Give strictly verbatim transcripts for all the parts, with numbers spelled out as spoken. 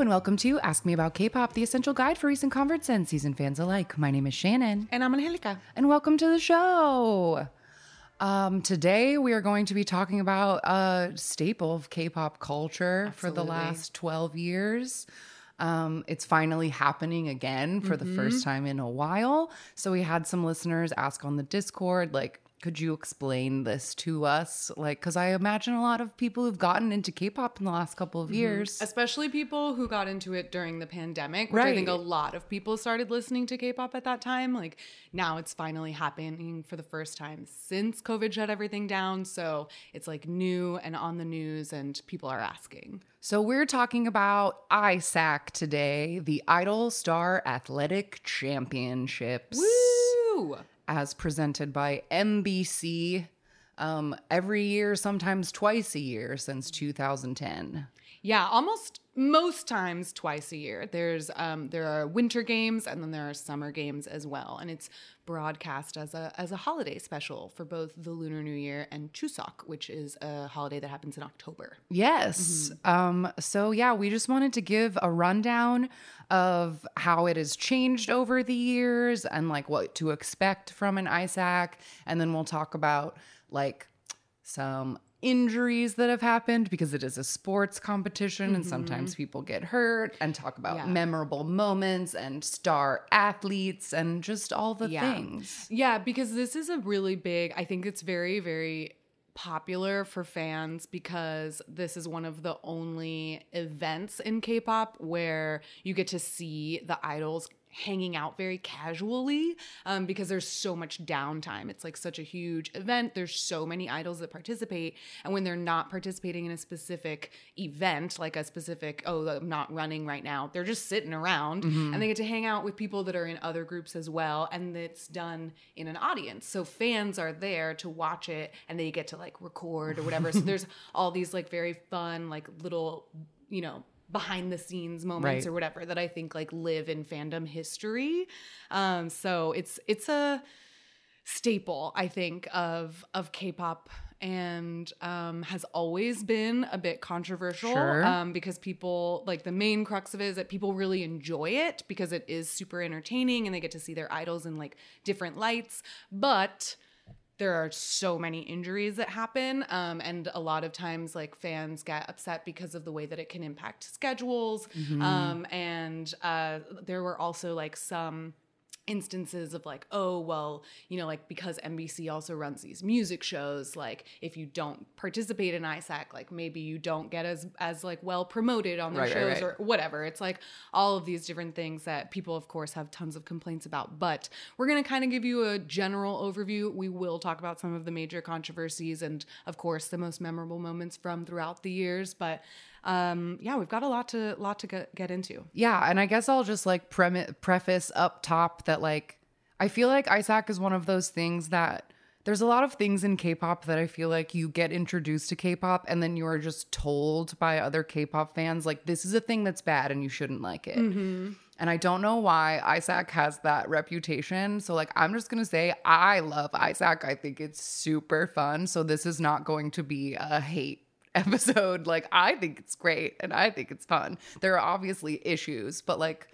Hello and welcome to Ask Me About K-Pop, the essential guide for recent converts and seasoned fans alike. My name is Shannon. And I'm Angelica. And welcome to the show. Um, today we are going to be talking about a staple of K-pop culture Absolutely. For the last twelve years. Um, it's finally happening again for mm-hmm. the first time in a while. So we had some listeners ask on the Discord, like, could you explain this to us? Like, because I imagine a lot of people who've gotten into K-pop in the last couple of mm-hmm. years. Especially people who got into it during the pandemic, which right. I think a lot of people started listening to K-pop at that time. Like, now it's finally happening for the first time since COVID shut everything down. So it's like new and on the news and people are asking. So we're talking about I S A C today, the Idol Star Athletic Championships. Woo! As presented by N B C um, every year, sometimes twice a year since two thousand ten. Yeah, almost most times twice a year. There's um, there are winter games and then there are summer games as well, and it's broadcast as a as a holiday special for both the Lunar New Year and Chuseok, which is a holiday that happens in October. Yes. Mm-hmm. Um, so yeah, we just wanted to give a rundown of how it has changed over the years and like what to expect from an I S A C, and then we'll talk about like some injuries that have happened because it is a sports competition mm-hmm. and sometimes people get hurt, and talk about yeah. memorable moments and star athletes and just all the yeah. things. Yeah, because this is a really big, I think it's very, very popular for fans because this is one of the only events in K-pop where you get to see the idols hanging out very casually um, because there's so much downtime. It's like such a huge event. There's so many idols that participate. And when they're not participating in a specific event, like a specific, oh, I'm not running right now, they're just sitting around mm-hmm. and they get to hang out with people that are in other groups as well. And it's done in an audience. So fans are there to watch it and they get to like record or whatever. So there's all these like very fun, like little, you know, behind the scenes moments right. or whatever that I think like live in fandom history. Um, so it's, it's a staple, I think, of, of K-pop and um, has always been a bit controversial sure. um, because people like the main crux of it is that people really enjoy it because it is super entertaining and they get to see their idols in like different lights. But there are so many injuries that happen. Um, and a lot of times like fans get upset because of the way that it can impact schedules. Mm-hmm. Um, and uh, there were also like some instances of like, oh, well, you know, like because N B C also runs these music shows, like if you don't participate in I S A C, like maybe you don't get as, as like well promoted on their right, shows right, right. or whatever. It's like all of these different things that people of course have tons of complaints about, but we're going to kind of give you a general overview. We will talk about some of the major controversies and of course the most memorable moments from throughout the years. But Um, yeah, we've got a lot to lot to get, get into. Yeah, and I guess I'll just like premi- preface up top that like I feel like I S A C is one of those things that there's a lot of things in K-pop that I feel like you get introduced to K-pop and then you are just told by other K-pop fans like this is a thing that's bad and you shouldn't like it. Mm-hmm. And I don't know why I S A C has that reputation. So like I'm just going to say I love I S A C. I think it's super fun. So this is not going to be a hate episode. Like I think it's great and I think it's fun. There are obviously issues, but like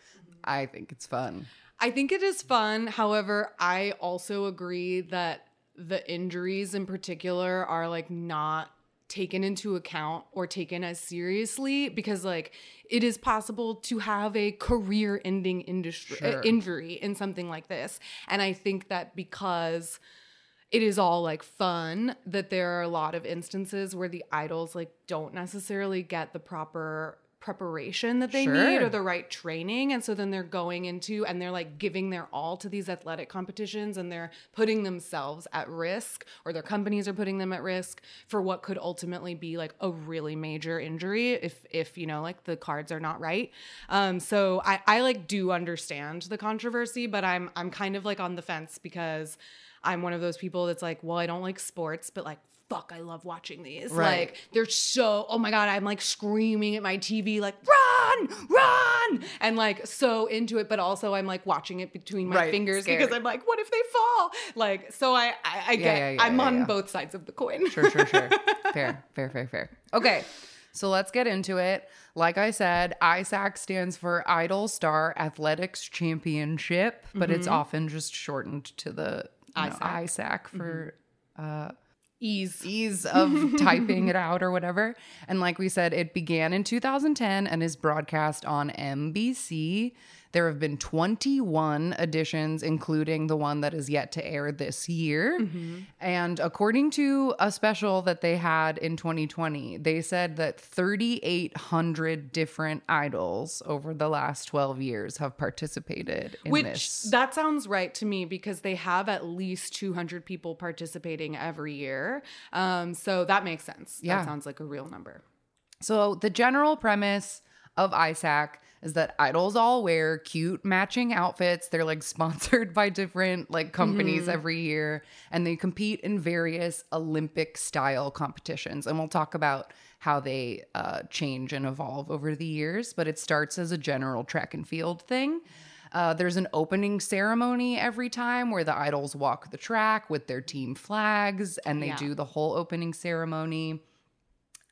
I think it's fun. I think it is fun. However, I also agree that the injuries in particular are like not taken into account or taken as seriously because like it is possible to have a career ending industry sure. uh, injury in something like this. And I think that because it is all like fun that there are a lot of instances where the idols like don't necessarily get the proper preparation that they sure. need or the right training. And so then they're going into and they're like giving their all to these athletic competitions and they're putting themselves at risk or their companies are putting them at risk for what could ultimately be like a really major injury if, if you know, like the cards are not right. Um, so I, I like do understand the controversy, but I'm I'm kind of like on the fence because I'm one of those people that's like, well, I don't like sports, but like, fuck, I love watching these. Right. Like, they're so, oh my God, I'm like screaming at my T V, like, run, run. And like, so into it, but also I'm like watching it between my right. fingers Scared. Because I'm like, what if they fall? Like, so I, I, I yeah, get, yeah, yeah, I'm yeah, on yeah. both sides of the coin. Sure, sure, sure. Fair, fair, fair, fair. Okay. So let's get into it. Like I said, I S A C stands for Idol Star Athletics Championship, mm-hmm. but it's often just shortened to the I S A C, know, I S A C for mm-hmm. uh, ease ease of typing it out or whatever. And like we said, it began in two thousand ten and is broadcast on N B C. There have been twenty-one editions, including the one that is yet to air this year. Mm-hmm. And according to a special that they had in twenty twenty, they said that three thousand eight hundred different idols over the last twelve years have participated in Which, this. Which, that sounds right to me because they have at least two hundred people participating every year. Um, so that makes sense. Yeah. That sounds like a real number. So the general premise of I S A C is that idols all wear cute matching outfits. They're like sponsored by different like companies mm-hmm. every year, and they compete in various Olympic style competitions. And we'll talk about how they uh, change and evolve over the years, but it starts as a general track and field thing. Uh, there's an opening ceremony every time where the idols walk the track with their team flags, and they yeah. do the whole opening ceremony.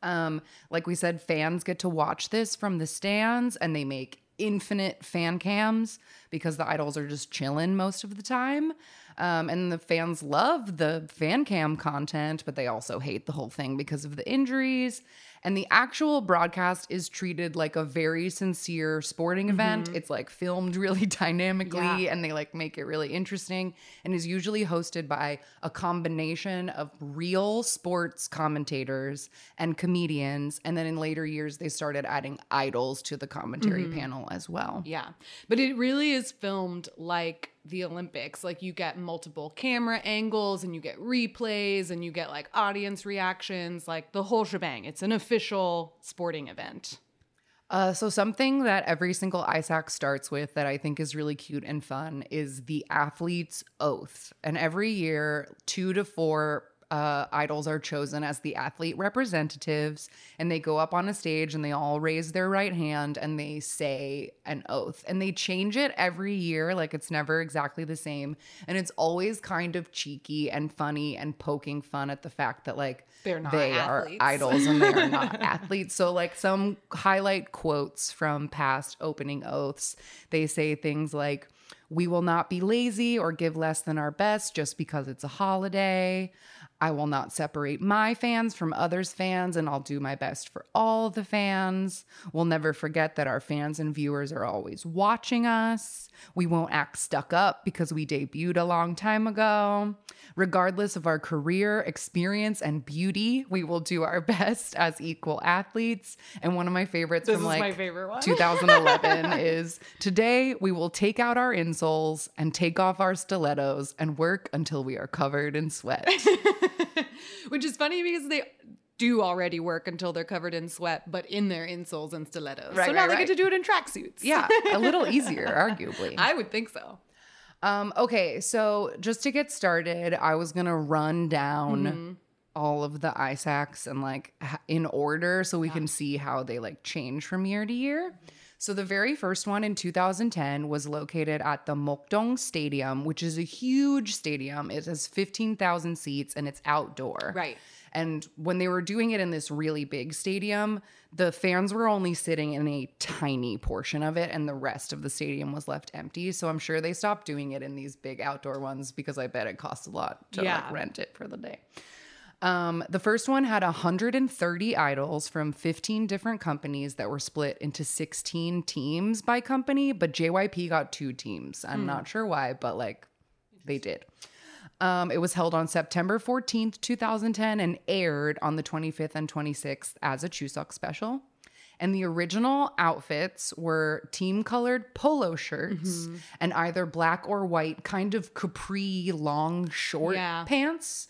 Um, like we said, fans get to watch this from the stands, and they make infinite fan cams because the idols are just chilling most of the time. Um, and the fans love the fan cam content, but they also hate the whole thing because of the injuries. And the actual broadcast is treated like a very sincere sporting event. Mm-hmm. It's like filmed really dynamically yeah. and they like make it really interesting, and is usually hosted by a combination of real sports commentators and comedians. And then in later years, they started adding idols to the commentary mm-hmm. panel as well. Yeah. But it really is filmed like the Olympics. Like you get multiple camera angles and you get replays and you get like audience reactions, like the whole shebang. It's an official sporting event. Uh, so something that every single I S A C starts with that I think is really cute and fun is the athlete's oath. And every year, two to four uh, idols are chosen as the athlete representatives, and they go up on a stage and they all raise their right hand and they say an oath, and they change it every year. Like it's never exactly the same. And it's always kind of cheeky and funny and poking fun at the fact that like They're not they athletes. Are idols and they are not athletes. So like some highlight quotes from past opening oaths, they say things like, "We will not be lazy or give less than our best just because it's a holiday. I will not separate my fans from others' fans, and I'll do my best for all the fans. We'll never forget that our fans and viewers are always watching us. We won't act stuck up because we debuted a long time ago. Regardless of our career, experience, and beauty, we will do our best as equal athletes." And one of my favorites this from like my favorite one. twenty eleven is, "Today we will take out our insoles and take off our stilettos and work until we are covered in sweat." Which is funny because they do already work until they're covered in sweat, but in their insoles and stilettos. Right, so now right, they right. get to do it in tracksuits. Yeah, a little easier, arguably. I would think so. Um, okay, so just to get started, I was going to run down mm-hmm. all of the I S A Cs and like in order so we yeah. can see how they like change from year to year. So the very first one in two thousand ten was located at the Mokdong Stadium, which is a huge stadium. It has fifteen thousand seats and it's outdoor. Right. And when they were doing it in this really big stadium, the fans were only sitting in a tiny portion of it and the rest of the stadium was left empty. So I'm sure they stopped doing it in these big outdoor ones because I bet it costs a lot to yeah. like rent it for the day. Um, the first one had one hundred thirty idols from fifteen different companies that were split into sixteen teams by company, but J Y P got two teams. I'm mm. not sure why, but like they did. Um, it was held on September fourteenth, two thousand ten and aired on the twenty-fifth and twenty-sixth as a Chuseok special. And the original outfits were team-colored polo shirts mm-hmm. and either black or white kind of capri long short yeah. pants.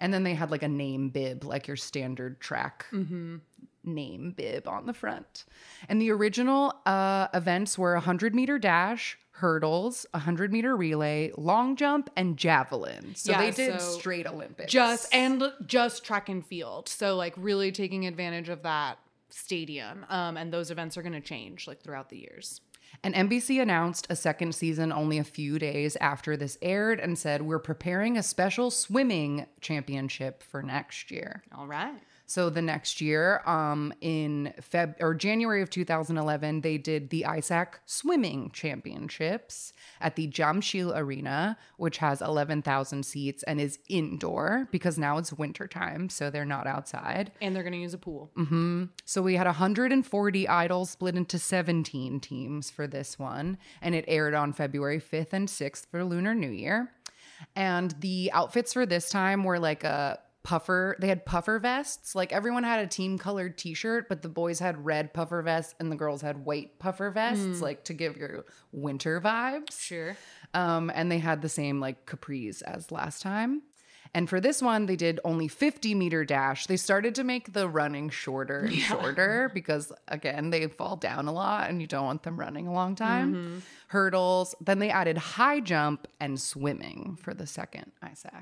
And then they had like a name bib, like your standard track mm-hmm. name bib on the front. And the original uh, events were one hundred meter dash, hurdles, one hundred meter relay, long jump, and javelin. So yeah, they did so straight Olympics. Just and just track and field. So like really taking advantage of that stadium. Um, and those events are going to change like throughout the years. And N B C announced a second season only a few days after this aired and said, "We're preparing a special swimming championship for next year." All right. So the next year, um, in Feb or January of two thousand eleven, they did the I S A C Swimming Championships at the Jamsil Arena, which has eleven thousand seats and is indoor because now it's wintertime, so they're not outside. And they're going to use a pool. Mm-hmm. So we had one hundred forty idols split into seventeen teams for this one, and it aired on February fifth and sixth for Lunar New Year. And the outfits for this time were like a puffer. They had puffer vests. Like everyone had a team colored t-shirt, but the boys had red puffer vests and the girls had white puffer vests, mm. like to give your winter vibes. Sure. Um, and they had the same like capris as last time. And for this one, they did only fifty meter dash. They started to make the running shorter and yeah. shorter because, again, they fall down a lot and you don't want them running a long time. Mm-hmm. Hurdles. Then they added high jump and swimming for the second I S A C.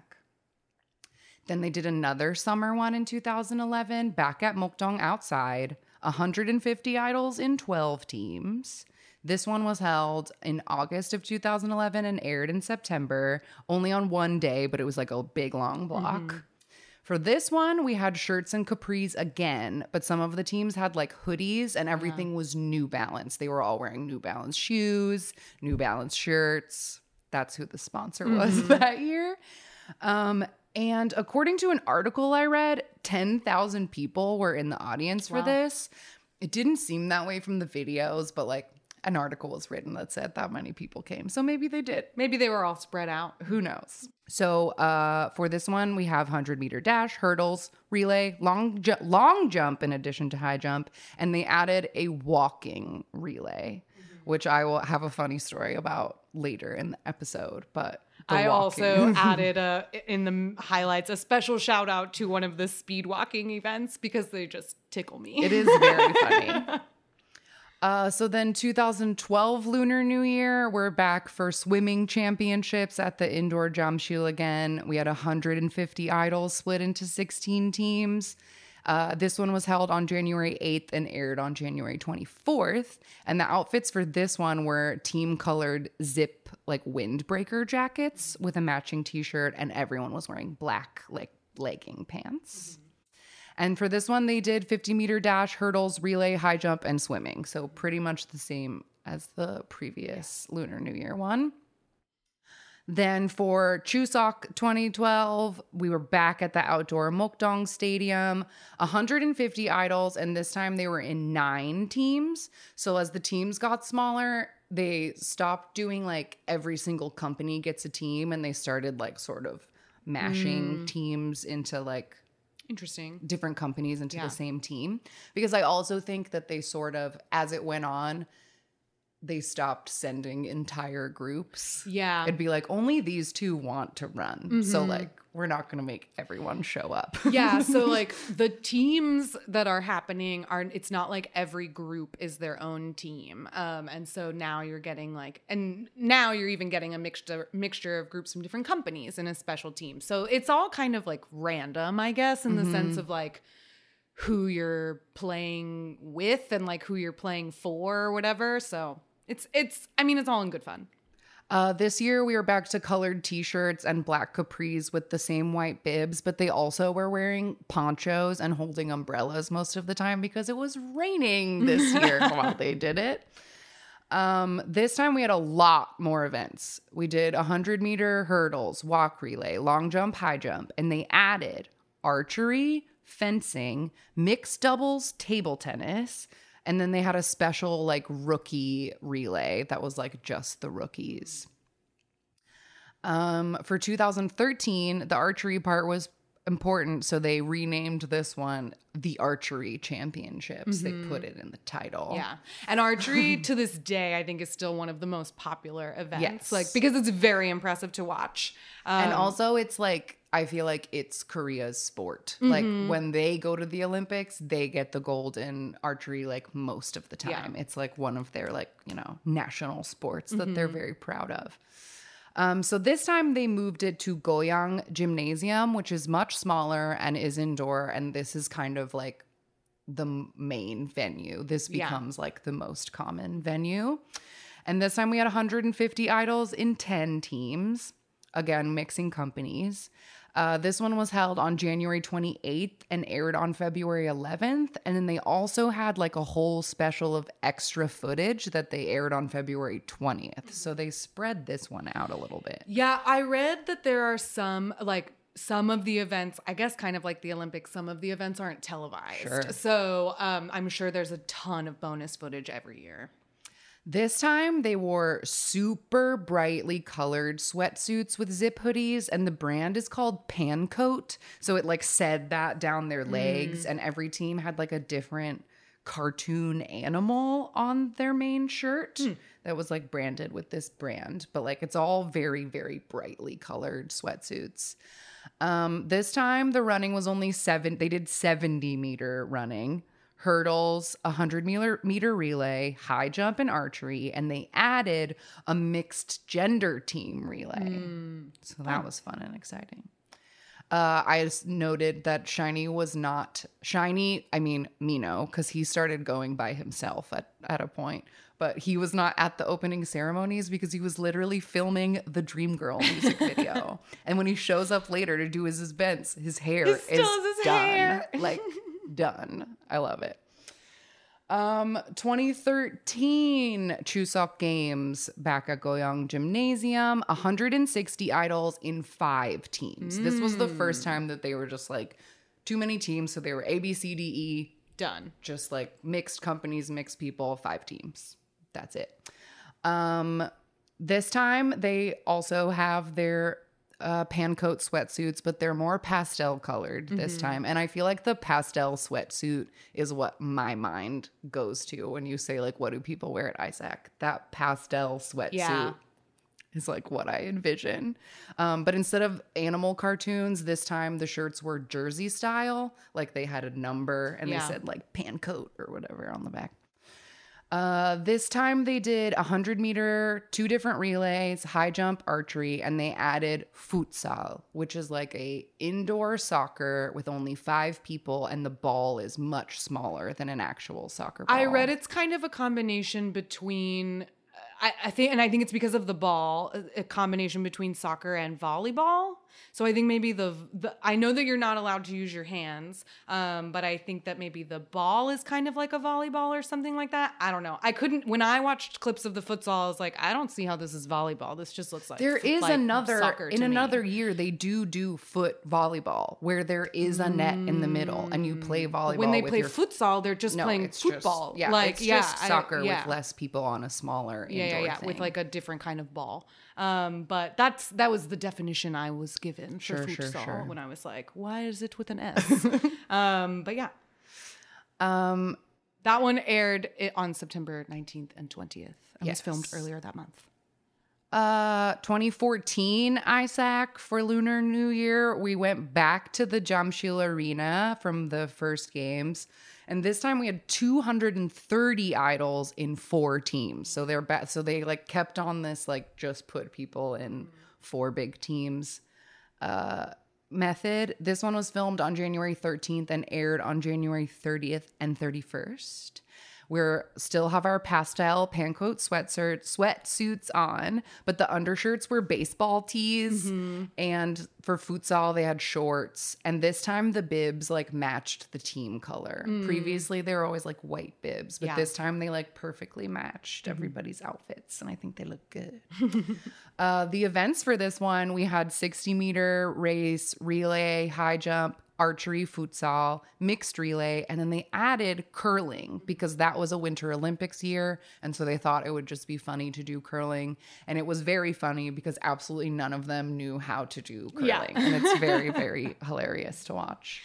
Then they did another summer one in two thousand eleven back at Mokdong outside. one hundred fifty idols in twelve teams. This one was held in August of two thousand eleven and aired in September, only on one day, but it was like a big long block. Mm-hmm. For this one, we had shirts and capris again, but some of the teams had like hoodies and everything yeah. was New Balance. They were all wearing New Balance shoes, New Balance shirts. That's who the sponsor mm-hmm. was that year. Um, and according to an article I read, ten thousand people were in the audience wow. for this. It didn't seem that way from the videos, but like, an article was written that said that many people came. So maybe they did. Maybe they were all spread out. Who knows? So uh, for this one, we have one hundred meter dash, hurdles, relay, long, ju- long jump in addition to high jump. And they added a walking relay, mm-hmm. which I will have a funny story about later in the episode. But I walking. also added a, in the highlights a special shout out to one of the speed walking events because they just tickle me. It is very funny. Uh, so then two thousand twelve Lunar New Year, we're back for swimming championships at the indoor Jamsil again. We had one hundred fifty idols split into sixteen teams. Uh, this one was held on January eighth and aired on January twenty-fourth. And the outfits for this one were team colored zip like windbreaker jackets with a matching t-shirt, and everyone was wearing black like legging pants. Mm-hmm. And for this one, they did fifty meter dash, hurdles, relay, high jump, and swimming. So pretty much the same as the previous yeah. Lunar New Year one. Then for Chuseok twenty twelve, we were back at the outdoor Mokdong Stadium, one hundred fifty idols, and this time they were in nine teams. So as the teams got smaller, they stopped doing like every single company gets a team, and they started like sort of mashing mm. teams into like... Interesting. Different companies into yeah. the same team. Because I also think that they sort of, as it went on, they stopped sending entire groups. Yeah. It'd be like, only these two want to run. Mm-hmm. So like, we're not going to make everyone show up. Yeah. So like the teams that are happening are, it's not like every group is their own team. Um, and so now you're getting like, and now you're even getting a mixture, mixture of groups from different companies in a special team. So it's all kind of like random, I guess, in the mm-hmm. sense of like, who you're playing with and like who you're playing for or whatever. So it's, it's, I mean, it's all in good fun. Uh, this year we were back to colored t-shirts and black capris with the same white bibs, but they also were wearing ponchos and holding umbrellas most of the time because it was raining this year while they did it. Um, this time we had a lot more events. We did one hundred meter hurdles, walk relay, long jump, high jump, and they added archery, fencing, mixed doubles, table tennis, and then they had a special like rookie relay that was like just the rookies. Um, for two thousand thirteen, the archery part was important, so they renamed this one the Archery Championships. Mm-hmm. They put it in the title. Yeah. And archery to this day, I think, is still one of the most popular events. Yes. Like because it's very impressive to watch. Um, and also it's like I feel like it's Korea's sport. Mm-hmm. Like when they go to the Olympics, they get the gold in archery like most of the time. Yeah. It's like one of their like, you know, national sports that mm-hmm. they're very proud of. Um, so this time they moved it to Goyang Gymnasium, which is much smaller and is indoor. And this is kind of like the main venue. This becomes yeah. like the most common venue. And this time we had one hundred fifty idols in ten teams. again, mixing companies. Uh, this one was held on January twenty-eighth and aired on February eleventh. And then they also had like a whole special of extra footage that they aired on February twentieth. So they spread this one out a little bit. Yeah, I read that there are some like some of the events, I guess kind of like the Olympics, some of the events aren't televised. Sure. So um, I'm sure there's a ton of bonus footage every year. This time, they wore super brightly colored sweatsuits with zip hoodies, and the brand is called Pancoat. So it, like, said that down their legs, mm. and every team had, like, a different cartoon animal on their main shirt mm. that was, like, branded with this brand. But, like, it's all very, very brightly colored sweatsuits. Um, this time, the running was only seven. They did seventy-meter running. Hurdles, one hundred meter relay, high jump, and archery, and they added a mixed gender team relay. Mm. So that was fun and exciting. Uh, I just noted that SHINee was not SHINee. I mean Minho, because he started going by himself at at a point, but he was not at the opening ceremonies because he was literally filming the Dream Girl music video. And when he shows up later to do his events, his hair is his done. Hair. Like. Done. I love it. Um, twenty thirteen Chuseok Games back at Goyang Gymnasium. one hundred sixty idols in five teams. Mm. This was the first time that they were just like too many teams. So they were A, B, C, D, E. Done. Just like mixed companies, mixed people, five teams. That's it. Um, this time they also have their Uh, Pancoat sweatsuits, but they're more pastel colored this mm-hmm. time. And I feel like the pastel sweatsuit is what my mind goes to when you say, like, what do people wear at Isaac? That pastel sweatsuit yeah. is like what I envision. Um, but instead of animal cartoons, this time the shirts were jersey style. Like they had a number and yeah. they said like Pancoat or whatever on the back. Uh, this time they did one hundred meter, two different relays, high jump, archery, and they added futsal, which is like a indoor soccer with only five people, and the ball is much smaller than an actual soccer ball. I read it's kind of a combination between, I, I think, and I think it's because of the ball, a combination between soccer and volleyball. So I think maybe the, the I know that you're not allowed to use your hands, um, but I think that maybe the ball is kind of like a volleyball or something like that. I don't know. I couldn't, when I watched clips of the futsal, I was like, I don't see how this is volleyball. This just looks like there is like another soccer in to another me. Year. They do do foot volleyball where there is a net in the middle and you play volleyball. When they with play your, futsal, they're just no, playing football. Just, yeah, like it's yeah, just soccer yeah. with less people on a smaller yeah, indoor yeah, yeah, thing. With like a different kind of ball. Um, but that's that was the definition I was given for futsal sure, sure, sure. when I was like, why is it with an S? um, but yeah, um, that one aired it on September nineteenth and twentieth. It yes. was filmed earlier that month. Uh, twenty fourteen Isaac for Lunar New Year. We went back to the Jamsil Arena from the first games. And this time we had two hundred thirty idols in four teams. So they're ba- so they like kept on this like just put people in four big teams uh, method. This one was filmed on January thirteenth and aired on January thirtieth and thirty-first. We still have our pastel Pancoat sweatsuit sweatsuits on, but the undershirts were baseball tees. Mm-hmm. And for futsal, they had shorts. And this time the bibs like matched the team color. Mm. Previously, they were always like white bibs, but yeah. this time they like perfectly matched mm-hmm. everybody's outfits. And I think they look good. uh, the events for this one, we had sixty meter race, relay, high jump, archery, futsal, mixed relay, and then they added curling because that was a Winter Olympics year, and so they thought it would just be funny to do curling. And it was very funny because absolutely none of them knew how to do curling. Yeah. And it's very, very hilarious to watch.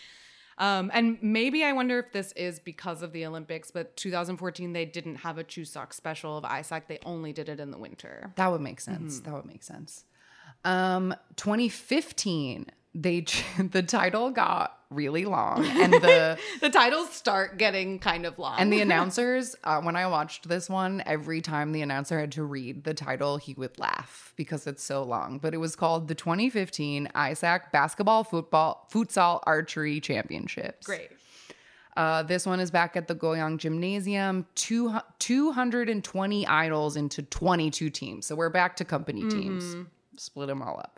Um, and maybe I wonder if this is because of the Olympics, but two thousand fourteen, they didn't have a Chuseok special of Isaac. They only did it in the winter. That would make sense. Mm-hmm. That would make sense. Um, twenty fifteen... They the title got really long, and the the titles start getting kind of long. And the announcers, uh, when I watched this one, every time the announcer had to read the title, he would laugh because it's so long. But it was called the twenty fifteen Isaac Basketball, Football, Futsal, Archery Championships. Great. Uh, this one is back at the Goyang Gymnasium. Two two hundred twenty idols into twenty-two teams. So we're back to company teams. Mm-hmm. Split them all up.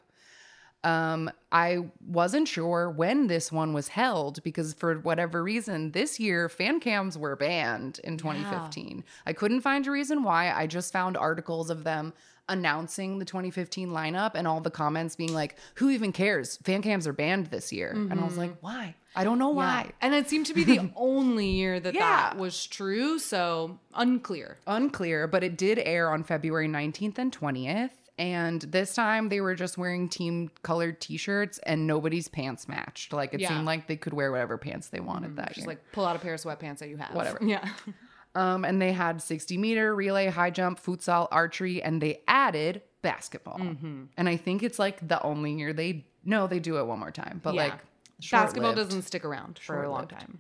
Um, I wasn't sure when this one was held because for whatever reason, this year fan cams were banned in twenty fifteen. Yeah. I couldn't find a reason why. I just found articles of them announcing the twenty fifteen lineup and all the comments being like, who even cares? Fan cams are banned this year. Mm-hmm. And I was like, why? I don't know why. Yeah. And it seemed to be the only year that yeah. that was true. So unclear. Unclear, but it did air on February nineteenth and twentieth. And this time they were just wearing team colored t-shirts and nobody's pants matched. Like it yeah. seemed like they could wear whatever pants they wanted mm-hmm. that just year. Just like pull out a pair of sweatpants that you have. Whatever. Yeah. um, and they had sixty meter, relay, high jump, futsal, archery, and they added basketball. Mm-hmm. And I think it's like the only year they, no, they do it one more time. But yeah. like basketball doesn't stick around for a long time.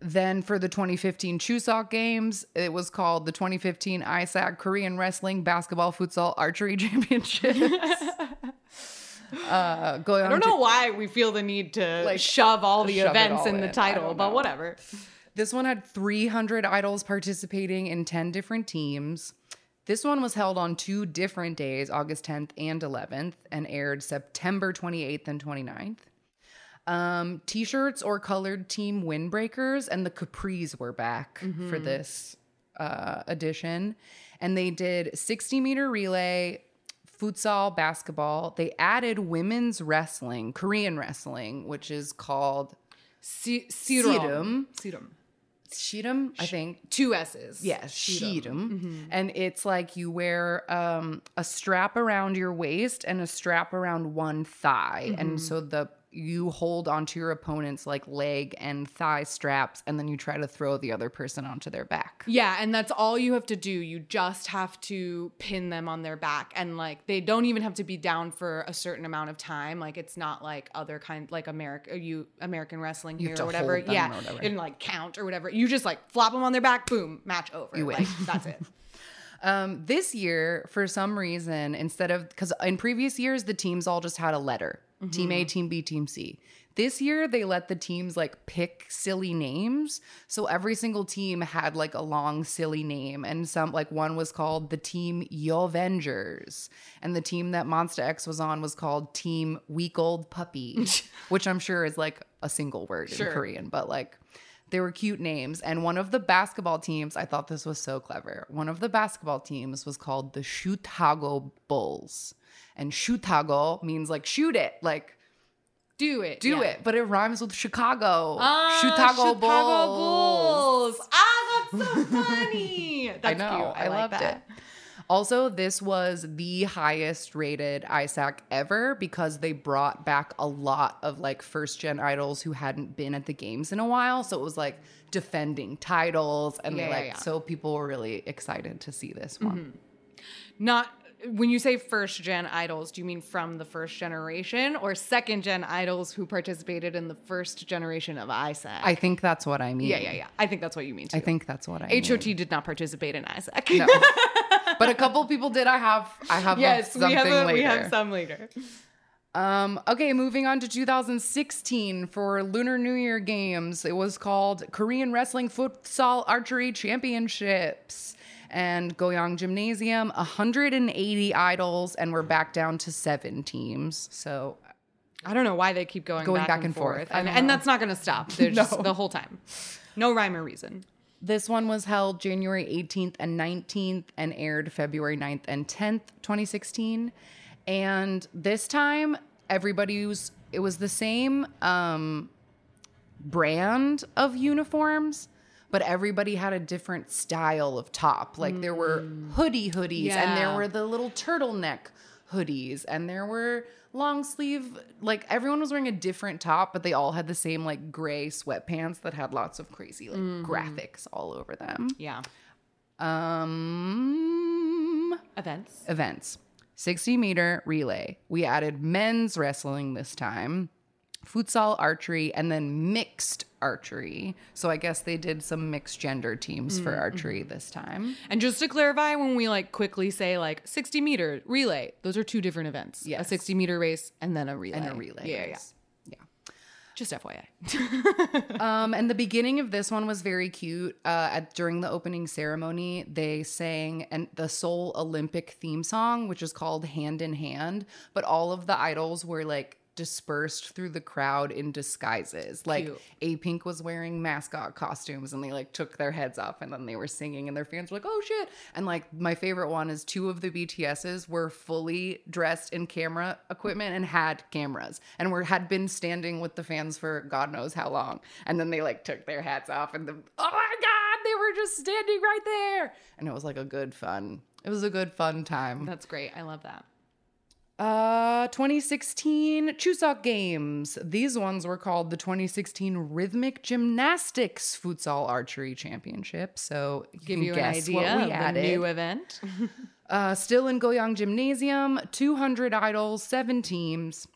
Then for the twenty fifteen Chuseok Games, it was called the twenty fifteen I S A C Korean Wrestling, Basketball, Futsal, Archery Championships. uh, Goyang I don't know G- why we feel the need to like, shove all the shove events all in, in the title, but whatever. This one had three hundred idols participating in ten different teams. This one was held on two different days, August tenth and eleventh, and aired September twenty-eighth and twenty-ninth. Um, t-shirts or colored team windbreakers, and the capris were back mm-hmm. for this uh, edition. And they did sixty meter relay, futsal, basketball. They added women's wrestling, Korean wrestling, which is called si- Sirum. Sirum. Sirum, I think. Two S's. Yeah, Sirum. Mm-hmm. And it's like you wear um, a strap around your waist and a strap around one thigh. Mm-hmm. And so the you hold onto your opponent's like leg and thigh straps, and then you try to throw the other person onto their back. Yeah, and that's all you have to do. You just have to pin them on their back, and like they don't even have to be down for a certain amount of time. Like it's not like other kind like American you American wrestling here or whatever. Yeah, or whatever. And like count or whatever. You just like flop them on their back. Boom, match over. You win. Like, that's it. Um, this year, for some reason, instead of because in previous years the teams all just had a letter. Mm-hmm. Team A, Team B, Team C. This year, they let the teams, like, pick silly names. So every single team had, like, a long, silly name. And some, like, one was called the Team Yovengers. And the team that Monsta X was on was called Team Week Old Puppy, which I'm sure is, like, a single word sure. in Korean. But, like, they were cute names. And one of the basketball teams, I thought this was so clever. One of the basketball teams was called the Shutago Bulls. And Shutago means like shoot it, like do it, do yeah. it. But it rhymes with Chicago. Ah, Shutago, Shutago Bulls. Bulls. Ah, that's so funny. That's I know. Cute. I, I like loved that. It. Also, this was the highest rated I S A C ever because they brought back a lot of like first gen idols who hadn't been at the games in a while. So it was like defending titles, and yeah, like yeah, yeah. so people were really excited to see this one. Mm-hmm. Not. When you say first gen idols, do you mean from the first generation or second gen idols who participated in the first generation of I S A C? I think that's what I mean. Yeah, yeah, yeah. I think that's what you mean too. I think that's what I H O T mean. H O T did not participate in I S A C. No. But a couple people did. I have I have yes, a, something we have a, later. We have some later. Um, okay, moving on to two thousand sixteen for Lunar New Year Games. It was called Korean Wrestling Futsal Archery Championships. And Goyang Gymnasium, one hundred eighty idols, and we're back down to seven teams. So I don't know why they keep going, going back, back and, and forth. forth. And, and that's not going to stop. They're no. just the whole time. No rhyme or reason. This one was held January eighteenth and nineteenth and aired February ninth and tenth, twenty sixteen. And this time, everybody was, it was the same um, brand of uniforms. But everybody had a different style of top. Like there were hoodie hoodies yeah. and there were the little turtleneck hoodies and there were long sleeve. Like everyone was wearing a different top, but they all had the same like gray sweatpants that had lots of crazy like mm. graphics all over them. Yeah. Um, events. Events. sixty meter relay. We added men's wrestling this time. Futsal archery, and then mixed archery. So I guess they did some mixed gender teams mm-hmm. for archery this time. And just to clarify, when we like quickly say like sixty meter relay, those are two different events. Yes. A sixty meter race and then a relay. And a relay. Yeah, race. yeah. yeah. Just F Y I. um, and the beginning of this one was very cute. Uh, at, during the opening ceremony, they sang an, the Seoul Olympic theme song, which is called Hand in Hand. But all of the idols were like dispersed through the crowd in disguises. Like cute. Apink was wearing mascot costumes and they like took their heads off and then they were singing and their fans were like, oh shit. And like my favorite one is two of the B T Ses were fully dressed in camera equipment and had cameras and were had been standing with the fans for God knows how long. And then they like took their hats off and the, oh my God, they were just standing right there. And it was like a good fun. It was a good fun time. That's great. I love that. Uh, twenty sixteen Chuseok Games. These ones were called the twenty sixteen Rhythmic Gymnastics Futsal Archery Championship. So you give can you guess an idea what we of added. The new event. uh, still in Goyang Gymnasium, two hundred idols, seven teams.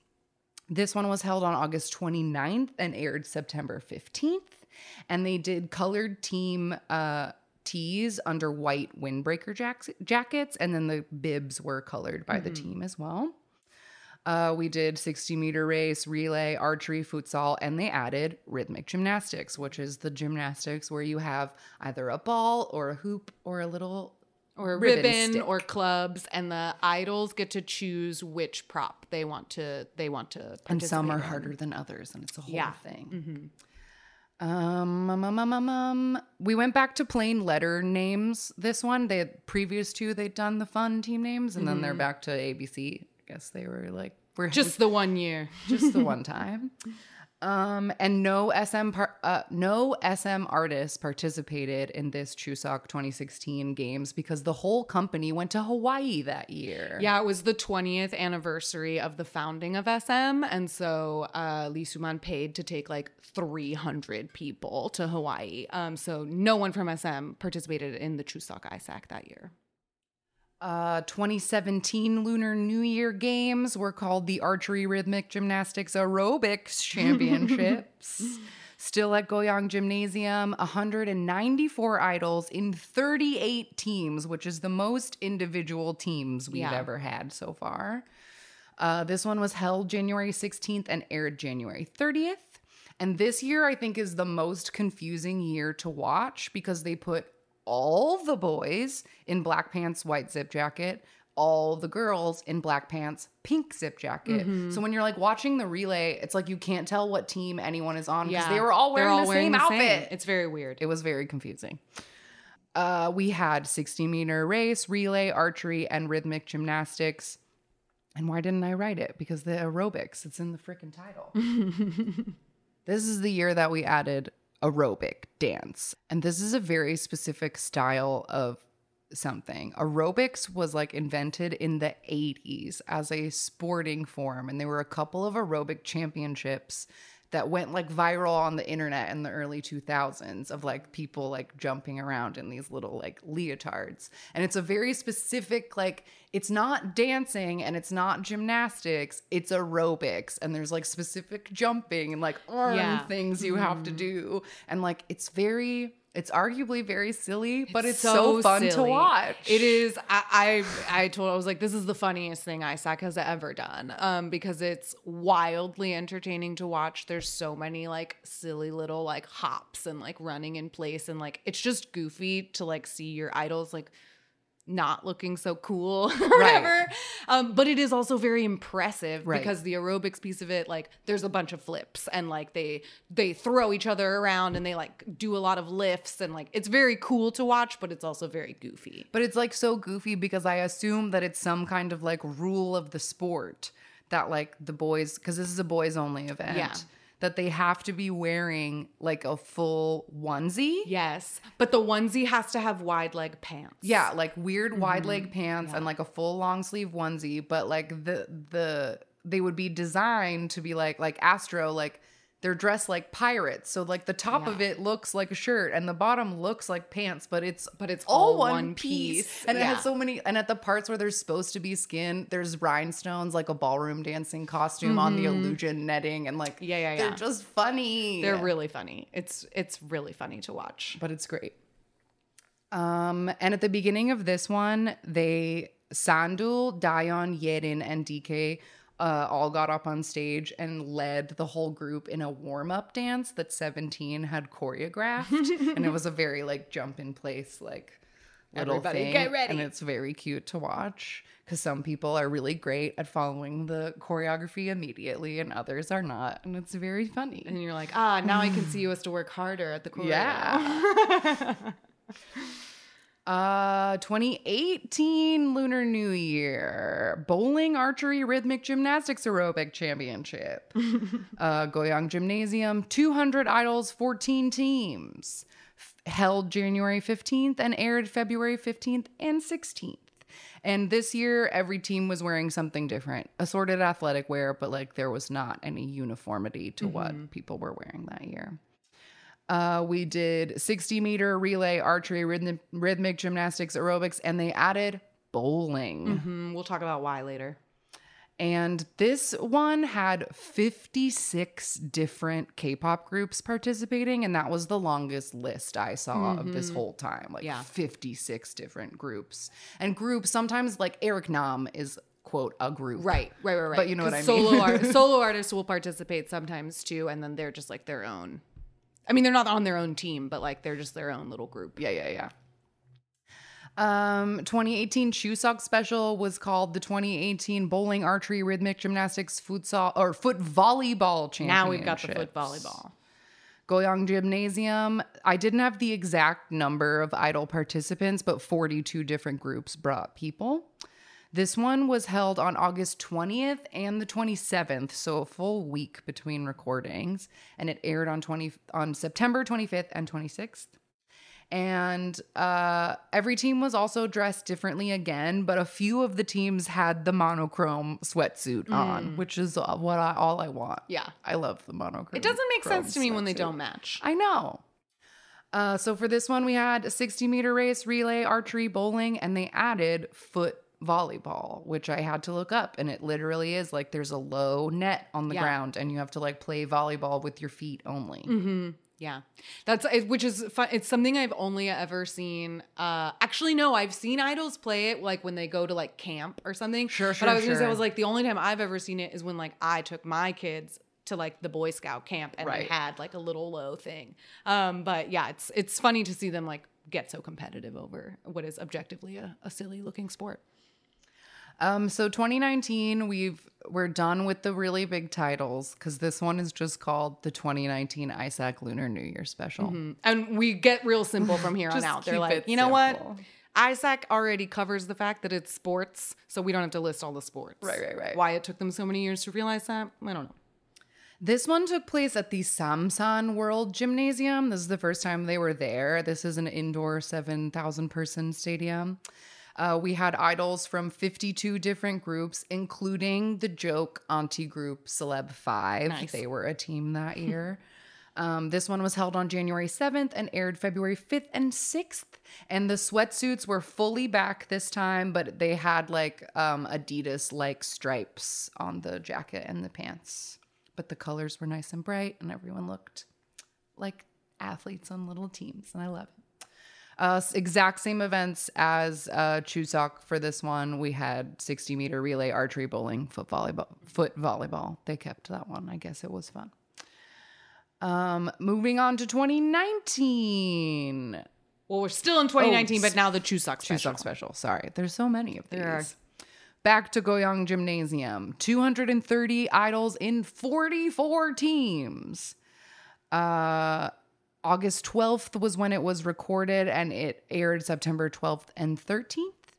This one was held on August twenty-ninth and aired September fifteenth. And they did colored team uh tees under white windbreaker jack- jackets, and then the bibs were colored by mm-hmm. the team as well. Uh, we did sixty meter race, relay, archery, futsal, and they added rhythmic gymnastics, which is the gymnastics where you have either a ball or a hoop or a little or a ribbon, ribbon or clubs, and the idols get to choose which prop they want to they want to participate in. And some are harder than others, and it's a whole yeah. thing. Mm-hmm. Um, um, um, um, um, we went back to plain letter names. This one, the previous two, they'd done the fun team names, and mm-hmm. then they're back to A B C. I guess they were like, we're just the one year, just the one time. Um, and no S M, par- uh, no S M artists participated in this Chuseok twenty sixteen games because the whole company went to Hawaii that year. Yeah, it was the twentieth anniversary of the founding of S M, and so uh, Lee Soo-man paid to take like three hundred people to Hawaii. Um, so no one from S M participated in the Chuseok ISAC that year. Uh, twenty seventeen Lunar New Year Games were called the Archery Rhythmic Gymnastics Aerobics Championships. Still at Goyang Gymnasium, one hundred ninety-four idols in thirty-eight teams, which is the most individual teams we've yeah. ever had so far. Uh, this one was held January sixteenth and aired January thirtieth. And this year, I think, is the most confusing year to watch because they put all the boys in black pants, white zip jacket, all the girls in black pants, pink zip jacket. Mm-hmm. So when you're like watching the relay, it's like you can't tell what team anyone is on because yeah. they were all wearing all the wearing same the outfit. Same. It's very weird. It was very confusing. Uh, we had sixty meter race, relay, archery, and rhythmic gymnastics. And why didn't I write it? Because the aerobics, it's in the freaking title. This is the year that we added aerobic dance. And this is a very specific style of something. Aerobics was like invented in the eighties as a sporting form. And there were a couple of aerobic championships that went like viral on the internet in the early two thousands of like people like jumping around in these little like leotards. And it's a very specific, like it's not dancing and it's not gymnastics, it's aerobics. And there's like specific jumping and like arm yeah. things you mm. have to do. And like, it's very, it's arguably very silly, but it's, it's so, so fun silly. to watch. It is. I, I I told, I was like, this is the funniest thing ISAC has ever done um, because it's wildly entertaining to watch. There's so many like silly little like hops and like running in place. And like, it's just goofy to like see your idols like not looking so cool or right. whatever. Um, but it is also very impressive right. because the aerobics piece of it, like there's a bunch of flips and like they they throw each other around and they like do a lot of lifts and like it's very cool to watch, but it's also very goofy. But it's like so goofy because I assume that it's some kind of like rule of the sport that like the boys, because this is a boys only event. Yeah. That they have to be wearing like a full onesie. Yes. But the onesie has to have wide leg pants. Yeah, like weird mm-hmm. wide leg pants yeah. and like a full long sleeve onesie. But like the the they would be designed to be like like Astro, like they're dressed like pirates. So like the top yeah. of it looks like a shirt and the bottom looks like pants, but it's but it's all, all one, one piece. piece. And yeah. it has so many, and at the parts where there's supposed to be skin, there's rhinestones, like a ballroom dancing costume mm-hmm. on the illusion netting, and like yeah, yeah, yeah. they're just funny. They're really funny. It's it's really funny to watch. But it's great. Um and at the beginning of this one, they Sandul, Dayon, Yerin, and D K uh, all got up on stage and led the whole group in a warm-up dance that Seventeen had choreographed. And it was a very, like, jump in place, like, little Everybody thing. Get ready. And it's very cute to watch because some people are really great at following the choreography immediately and others are not. And it's very funny. And you're like, ah, now I can see you has to work harder at the choreo. Yeah. Uh, twenty eighteen Lunar New Year, Bowling, Archery, Rhythmic Gymnastics, Aerobic Championship, uh, Goyang Gymnasium, two hundred idols, fourteen teams, F- held January fifteenth and aired February fifteenth and sixteenth. And this year, every team was wearing something different, assorted athletic wear, but like there was not any uniformity to mm-hmm. what people were wearing that year. Uh, we did sixty meter relay, archery, rhythm, rhythmic gymnastics, aerobics, and they added bowling. Mm-hmm. We'll talk about why later. And this one had fifty-six different K-pop groups participating, and that was the longest list I saw mm-hmm. of this whole time. Like yeah. fifty-six different groups. And groups, sometimes like Eric Nam is, quote, a group. Right, right, right, right. But you know what I solo mean? art- solo artists will participate sometimes too, and then they're just like their own. I mean, they're not on their own team, but like they're just their own little group. Yeah, yeah, yeah. Um, twenty eighteen Chuseok special was called the twenty eighteen Bowling, Archery, Rhythmic Gymnastics, Futsal or Foot Volleyball Championships. Now we've got the foot volleyball. Goyang Gymnasium. I didn't have the exact number of idol participants, but forty-two different groups brought people. This one was held on August twentieth and the twenty-seventh, so a full week between recordings, and it aired on twenty on September twenty-fifth and twenty-sixth. And uh, every team was also dressed differently again, but a few of the teams had the monochrome sweatsuit mm. on, which is what I, all I want. Yeah, I love the monochrome. It doesn't make sense to me when they don't match. I know. Uh, so for this one, we had a sixty meter race, relay, archery, bowling, and they added foot volleyball, which I had to look up, and it literally is like there's a low net on the yeah. ground and you have to like play volleyball with your feet only. Mm-hmm. Yeah. That's, which is fun. It's something I've only ever seen. Uh, actually, no, I've seen idols play it like when they go to like camp or something. Sure, sure, But I was sure. gonna say, I was like, the only time I've ever seen it is when like I took my kids to like the Boy Scout camp and right. they had like a little low thing. Um, but yeah, it's, it's funny to see them like get so competitive over what is objectively a, a silly looking sport. Um, so twenty nineteen, we've, we're done with the really big titles because this one is just called the twenty nineteen I S A C Lunar New Year Special. Mm-hmm. And we get real simple from here on out. They're like, you know what? I S A C already covers the fact that it's sports, so we don't have to list all the sports. Right, right, right. Why it took them so many years to realize that, I don't know. This one took place at the Samsan World Gymnasium. This is the first time they were there. This is an indoor seven thousand person stadium. Uh, we had idols from fifty-two different groups, including the joke auntie group Celeb five. Nice. They were a team that year. um, this one was held on January seventh and aired February fifth and sixth. And the sweatsuits were fully back this time, but they had like um, Adidas-like stripes on the jacket and the pants. But the colors were nice and bright, and everyone looked like athletes on little teams, and I love it. Uh, exact same events as uh, Chuseok for this one. We had sixty meter relay, archery, bowling, foot volleyball. Foot volleyball. They kept that one. I guess it was fun. Um, moving on to twenty nineteen. Well, we're still in twenty nineteen, oh, but now the Chuseok special. Chuseok special. Sorry, there's so many of these. There are. Back to Goyang Gymnasium. two hundred thirty idols in forty-four teams. Uh. August twelfth was when it was recorded, and it aired September twelfth and thirteenth.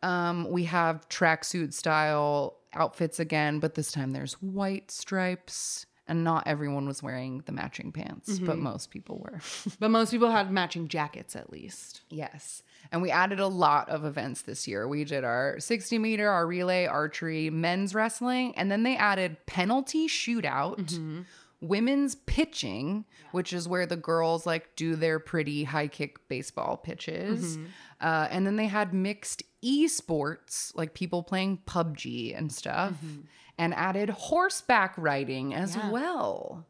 Um, we have tracksuit style outfits again, but this time there's white stripes, and not everyone was wearing the matching pants, mm-hmm. but most people were. But most people had matching jackets at least. Yes. And we added a lot of events this year. We did our sixty meter, our relay, archery, men's wrestling, and then they added penalty shootout, mm-hmm. women's pitching, yeah. which is where the girls like do their pretty high kick baseball pitches. Mm-hmm. Uh, and then they had mixed esports, like people playing P U B G and stuff, mm-hmm. and added horseback riding as yeah. well.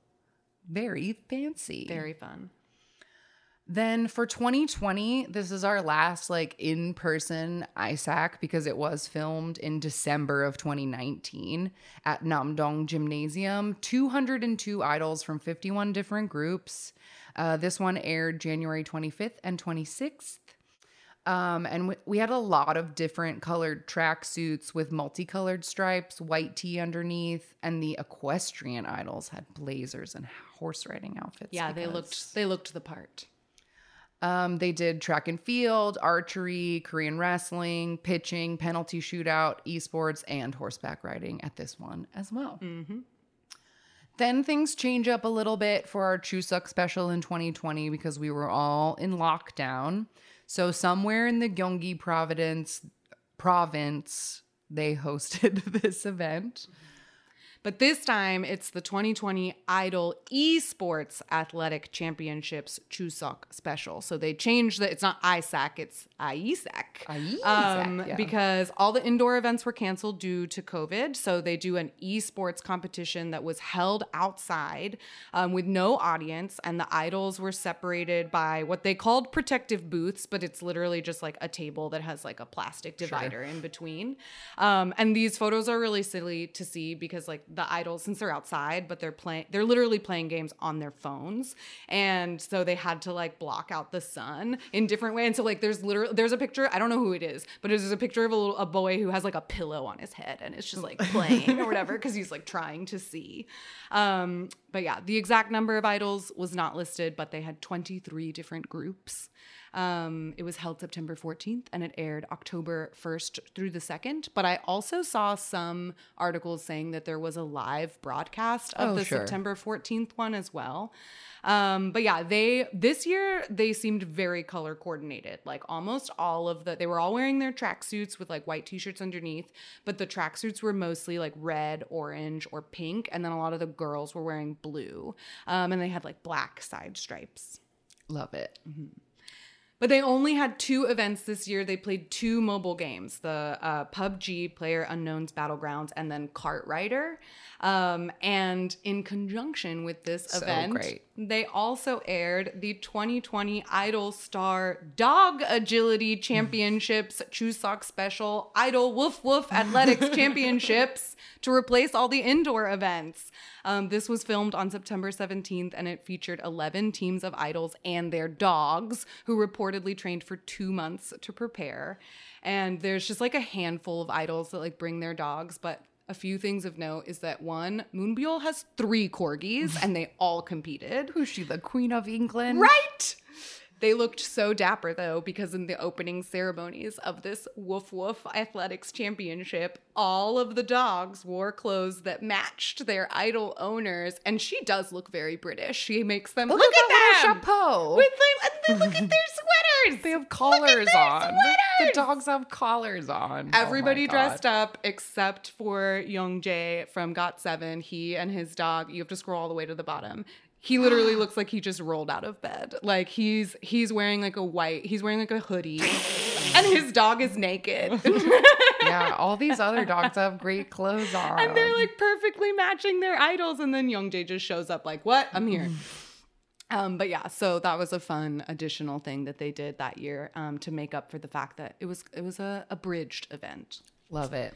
Very fancy. Very fun. Then for twenty twenty, this is our last like in-person I S A C because it was filmed in December of twenty nineteen at Namdong Gymnasium. two hundred two idols from fifty-one different groups. Uh, this one aired January twenty-fifth and twenty-sixth. Um, and we, we had a lot of different colored tracksuits with multicolored stripes, white tee underneath, and the equestrian idols had blazers and horse riding outfits. Yeah, they looked they looked the part. Um, they did track and field, archery, Korean wrestling, pitching, penalty shootout, esports, and horseback riding at this one as well. Mm-hmm. Then things change up a little bit for our Chuseok special in twenty twenty because we were all in lockdown. So somewhere in the Gyeonggi Providence, province, they hosted this event. But this time, it's the twenty twenty Idol Esports Athletic Championships Chuseok Special. So they changed the, it's not I S A C, it's I E S A C. I E S A C, um, yeah. Because all the indoor events were canceled due to COVID. So they do an esports competition that was held outside um, with no audience. And the idols were separated by what they called protective booths, but it's literally just like a table that has like a plastic divider sure. in between. Um, and these photos are really silly to see because like, the idols, since they're outside, but they're playing, they're literally playing games on their phones. And so they had to like block out the sun in different ways. And so like, there's literally, there's a picture, I don't know who it is, but there's a picture of a little, a boy who has like a pillow on his head and it's just like playing or whatever. Cause he's like trying to see. Um, but yeah, the exact number of idols was not listed, but they had twenty-three different groups. Um, it was held September fourteenth and it aired October first through the second. But I also saw some articles saying that there was a live broadcast of oh, the sure. September fourteenth one as well. Um, but yeah, they, this year they seemed very color coordinated, like almost all of the, they were all wearing their tracksuits with like white t-shirts underneath, but the tracksuits were mostly like red, orange, or pink. And then a lot of the girls were wearing blue. Um, and they had like black side stripes. Love it. Mm-hmm. But they only had two events this year. They played two mobile games, the uh, P U B G, PlayerUnknown's Battlegrounds, and then Kart Rider. Um, and in conjunction with this so event, great. They also aired the twenty twenty Idol Star Dog Agility Championships Chuseok Special Idol Woof Woof Athletics Championships to replace all the indoor events. Um, this was filmed on September seventeenth, and it featured eleven teams of idols and their dogs who reportedly trained for two months to prepare. And there's just like a handful of idols that like bring their dogs, but a few things of note is that one, Moonbyul has three corgis and they all competed. Who's she, the Queen of England? Right! They looked so dapper though, because in the opening ceremonies of this Woof Woof Athletics Championship, all of the dogs wore clothes that matched their idol owners. And she does look very British. She makes them look, look at, at them! Chapeau. With the, and they look at their sweaters! They have collars on. Sweaters! The dogs have collars on. Everybody oh dressed up except for Youngjae from got seven. He and his dog, you have to scroll all the way to the bottom. He literally looks like he just rolled out of bed. Like he's he's wearing like a white, he's wearing like a hoodie and his dog is naked. Yeah, all these other dogs have great clothes on. And they're like perfectly matching their idols. And then Youngjae just shows up like, what? I'm here. Um, but yeah, so that was a fun additional thing that they did that year um, to make up for the fact that it was it was a abridged event. Love it.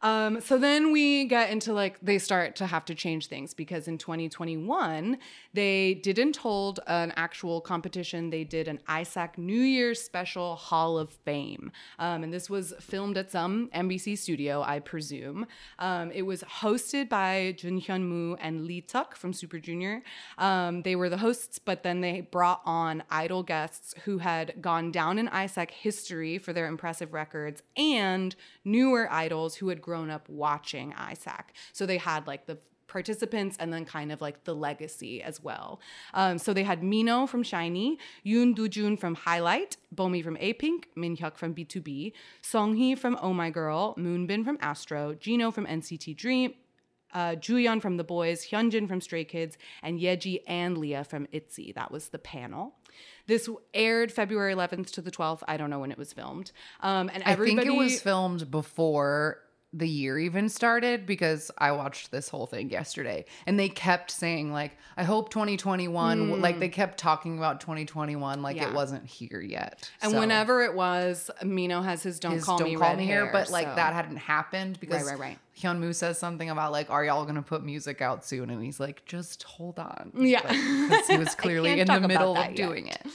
Um, so then we get into like, they start to have to change things because in twenty twenty-one, they didn't hold an actual competition. They did an I S A C New Year's Special Hall of Fame. Um, and this was filmed at some N B C studio, I presume. Um, it was hosted by Jun Hyun-moo and Leeteuk from Super Junior. Um, they were the hosts, but then they brought on idol guests who had gone down in I S A C history for their impressive records and newer idols who had grown up watching I S A C. So they had like the participants and then kind of like the legacy as well. Um, so they had Minho from SHINee, Yoon Doojoon from Highlight, Bomi from Apink, Min Hyuk from B T O B, Songhee from Oh My Girl, Moonbin from Astro, Jino from N C T Dream, uh, Juyeon from The Boyz, Hyunjin from Stray Kids, and Yeji and Leah from ITZY. That was the panel. This aired February eleventh to the twelfth. I don't know when it was filmed. Um, and everybody- I think it was filmed before the year even started, because I watched this whole thing yesterday and they kept saying like, I hope twenty twenty-one, mm. like they kept talking about twenty twenty-one, like yeah. it wasn't here yet. And so, whenever it was, Minho has his Don't his Call Don't Me Call Red Me hair, hair, but like so. that hadn't happened because right, right, right. Hyunmoo says something about like, are y'all going to put music out soon? And he's like, just hold on. Yeah. Like, he was clearly in the middle of doing yet. it.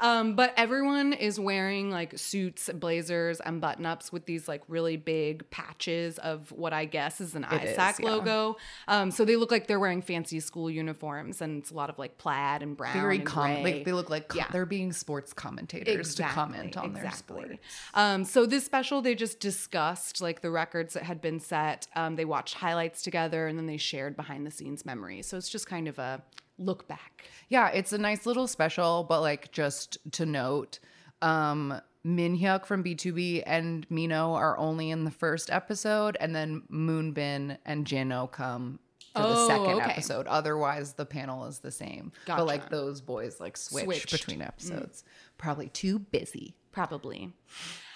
Um, but everyone is wearing like suits, blazers, and button-ups with these like really big patches of what I guess is an I S A C yeah. logo. Um, so they look like they're wearing fancy school uniforms, and it's a lot of like plaid and brown. Very common. Like, they look like com- yeah. they're being sports commentators exactly, to comment on exactly. their sport. Um, so this special, they just discussed like the records that had been set. Um, they watched highlights together, and then they shared behind-the-scenes memories. So it's just kind of a look back. Yeah, it's a nice little special, but like just to note, um, Min Hyuk from B T O B and Minho are only in the first episode, and then Moonbin and Jinho come for oh, the second okay. episode. Otherwise, the panel is the same. Gotcha. But like those boys like switch Switched. between episodes. Mm. Probably too busy. Probably.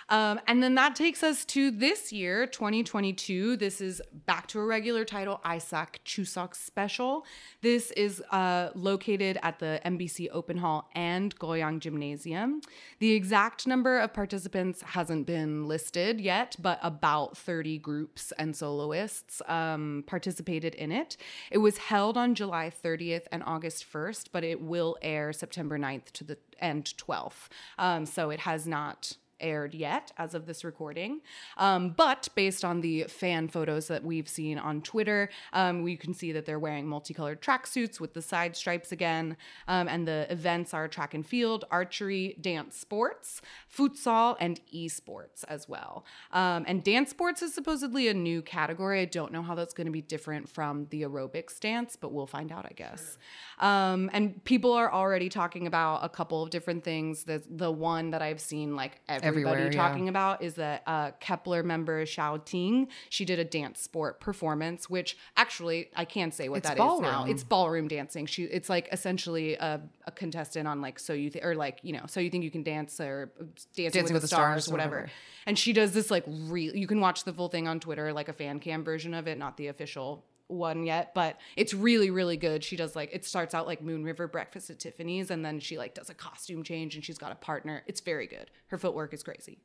Um, and then that takes us to this year, twenty twenty-two. This is back to a regular title, I S A C Chuseok Special. This is uh, located at the N B C Open Hall and Goyang Gymnasium. The exact number of participants hasn't been listed yet, but about thirty groups and soloists um, participated in it. It was held on July thirtieth and August first, but it will air September ninth to the and twelfth. Um, so it has not aired yet as of this recording, um, but based on the fan photos that we've seen on Twitter, um, we can see that they're wearing multicolored tracksuits with the side stripes again, um, and the events are track and field, archery, dance sports, futsal, and esports as well. Um, and dance sports is supposedly a new category. I don't know how that's going to be different from the aerobics dance, but we'll find out, I guess. Um, and people are already talking about a couple of different things. The, the one that I've seen like every Everybody Everywhere, talking yeah. about is that uh, Kepler member Xiao Ting. She did a dance sport performance, which actually I can't say what it's that ballroom. is now. It's ballroom dancing. She it's like essentially a, a contestant on like so you th- or like you know so you think you can dance or dancing, dancing with, with the stars, stars whatever. whatever. And she does this like real. You can watch the full thing on Twitter, like a fan cam version of it, not the official one yet, but it's really, really good. She does like, it starts out like Moon River Breakfast at Tiffany's, and then she like does a costume change and she's got a partner. It's very good. Her footwork is crazy.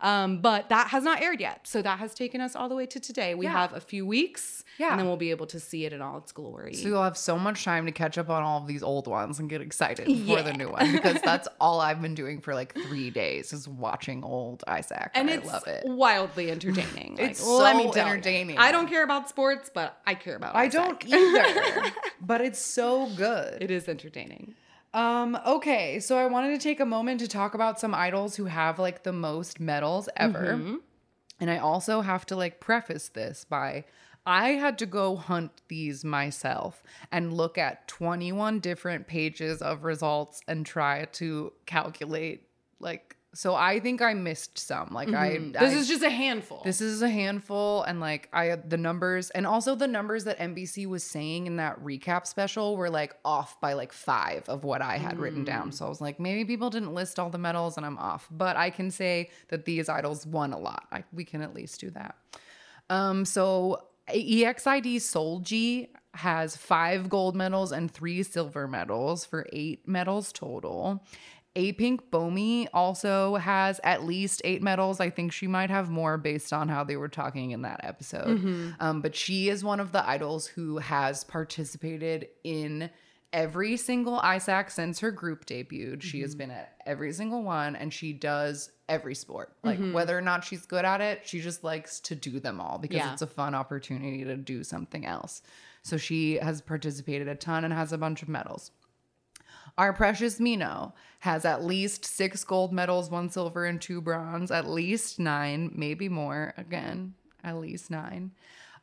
Um, but that has not aired yet. So that has taken us all the way to today. We yeah. have a few weeks yeah. and then we'll be able to see it in all its glory. So you'll have so much time to catch up on all of these old ones and get excited yeah. for the new one, because that's all I've been doing for like three days is watching old I S A C. And, and I love it. Wildly entertaining. Like, it's so let me entertaining. You. I don't care about sports, but I care about I I S A C. Don't either, but it's so good. It is entertaining. Um, okay, so I wanted to take a moment to talk about some idols who have like the most medals ever. Mm-hmm. And I also have to like preface this by I had to go hunt these myself and look at twenty-one different pages of results and try to calculate like, so I think I missed some. Like mm-hmm. I, this I, is just a handful. This is a handful. And like I, the numbers and also the numbers that N B C was saying in that recap special were like off by like five of what I had mm. written down. So I was like, maybe people didn't list all the medals and I'm off, but I can say that these idols won a lot. I, we can at least do that. Um, so E X I D Solji has five gold medals and three silver medals for eight medals total. Apink Bomi also has at least eight medals. I think she might have more based on how they were talking in that episode. Mm-hmm. Um, but she is one of the idols who has participated in every single I S A C since her group debuted. Mm-hmm. She has been at every single one, and she does every sport. Like mm-hmm. whether or not she's good at it, she just likes to do them all because yeah. it's a fun opportunity to do something else. So she has participated a ton and has a bunch of medals. Our precious Minho has at least six gold medals, one silver, and two bronze, at least nine, maybe more. Again, at least nine.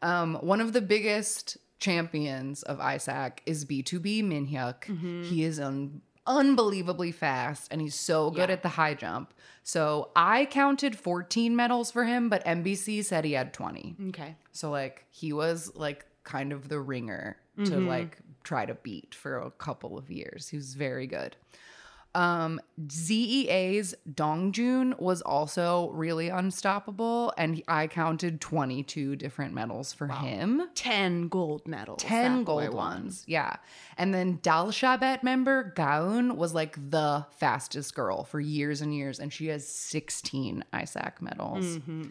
Um, one of the biggest champions of I S A C is B T O B Min Hyuk. Mm-hmm. He is un- unbelievably fast, and he's so good yeah. at the high jump. So I counted fourteen medals for him, but N B C said he had twenty. Okay. So, like, he was, like, kind of the ringer to, mm-hmm. like, try to beat for a couple of years. He was very good. Um, Z E A's Dongjoon was also really unstoppable, and I counted twenty-two different medals for wow. him. ten gold medals. ten gold ones, yeah. And then Dalshabet member Gaeun was like the fastest girl for years and years, and she has sixteen I S A C medals. Mm-hmm.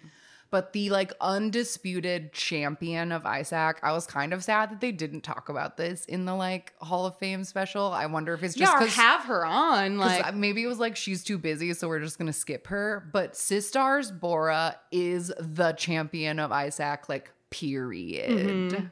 But the like undisputed champion of I S A C, I was kind of sad that they didn't talk about this in the like Hall of Fame special. I wonder if it's just yeah, or have her on. Like maybe it was like she's too busy, so we're just gonna skip her. But Sistars Bora is the champion of I S A C. Like period. Mm-hmm.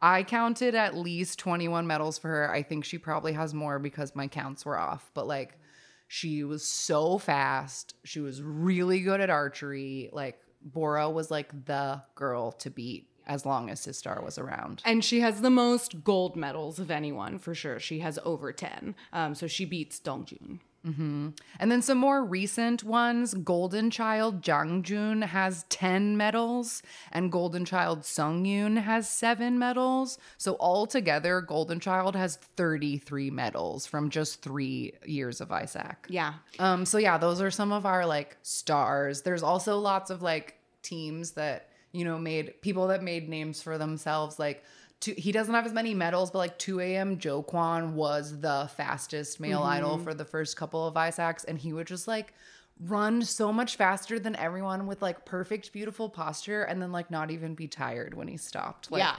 I counted at least twenty-one medals for her. I think she probably has more because my counts were off. But like she was so fast. She was really good at archery. Like. Bora was like the girl to beat as long as Sistar was around. And she has the most gold medals of anyone for sure. She has over ten. Um, so she beats Dongjoon. Mm-hmm. And then some more recent ones. Golden Child Jangjoon has ten medals and Golden Child Seungyoon has seven medals. So altogether, Golden Child has thirty-three medals from just three years of I S A C. Yeah. Um. So yeah, those are some of our like stars. There's also lots of like teams that, you know, made people that made names for themselves like Two, he doesn't have as many medals, but like two A M Jo Kwon was the fastest male mm-hmm. idol for the first couple of I S A Cs, and he would just like run so much faster than everyone with like perfect, beautiful posture, and then like not even be tired when he stopped. Like, yeah,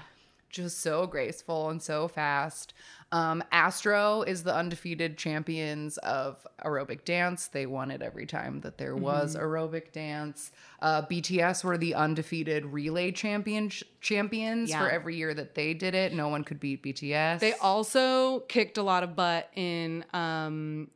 just so graceful and so fast. Um, Astro is the undefeated champions of aerobic dance. They won it every time that there was mm-hmm. aerobic dance. Uh, B T S were the undefeated relay champion sh- champions yeah. for every year that they did it. No one could beat B T S. They also kicked a lot of butt in um,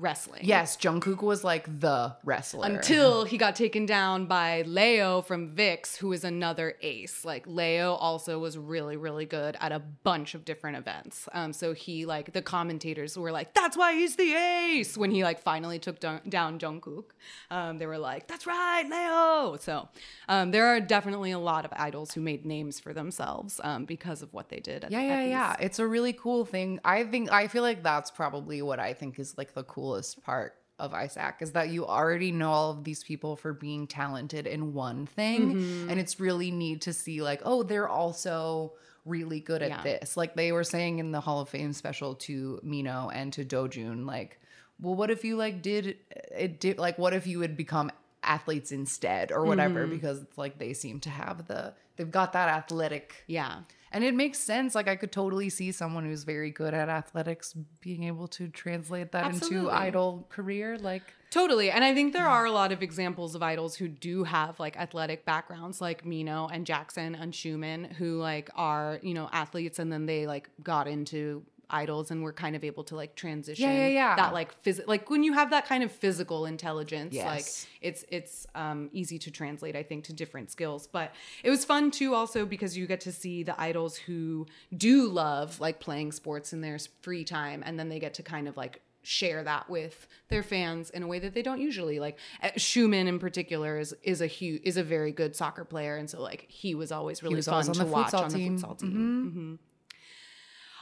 wrestling. Yes, Jungkook was like the wrestler. Until he got taken down by Leo from V I X, who is another ace. Like Leo also was really, really good at a bunch of different events. Um, so he like, the commentators were like, that's why he's the ace. When he like finally took down, down Jungkook, um, they were like, that's right, Leo. So um, there are definitely a lot of idols who made names for themselves um, because of what they did. At, yeah, yeah, at yeah. It's a really cool thing. I think, I feel like that's probably what I think is like the cool part of I S A C is that you already know all of these people for being talented in one thing. Mm-hmm. And it's really neat to see like, oh, they're also really good at yeah. this. Like they were saying in the Hall of Fame special to Minho and to Doojoon, like, well, what if you like did it did like, what if you would become athletes instead or whatever, mm-hmm. because it's like, they seem to have the, they've got that athletic. Yeah. And it makes sense. Like I could totally see someone who's very good at athletics being able to translate that Absolutely. into idol career. Like totally. And I think there are a lot of examples of idols who do have like athletic backgrounds, like Minho and Jackson and Schumann, who like are, you know, athletes, and then they like got into idols and were kind of able to like transition yeah, yeah, yeah. that like phys- like when you have that kind of physical intelligence, yes. like it's it's um easy to translate, I think, to different skills. But it was fun too also because you get to see the idols who do love like playing sports in their free time, and then they get to kind of like share that with their fans in a way that they don't usually. Like Schumann in particular is is a huge is a very good soccer player, and so like he was always really was fun always to watch on the futsal team. Mm-hmm. Mm-hmm.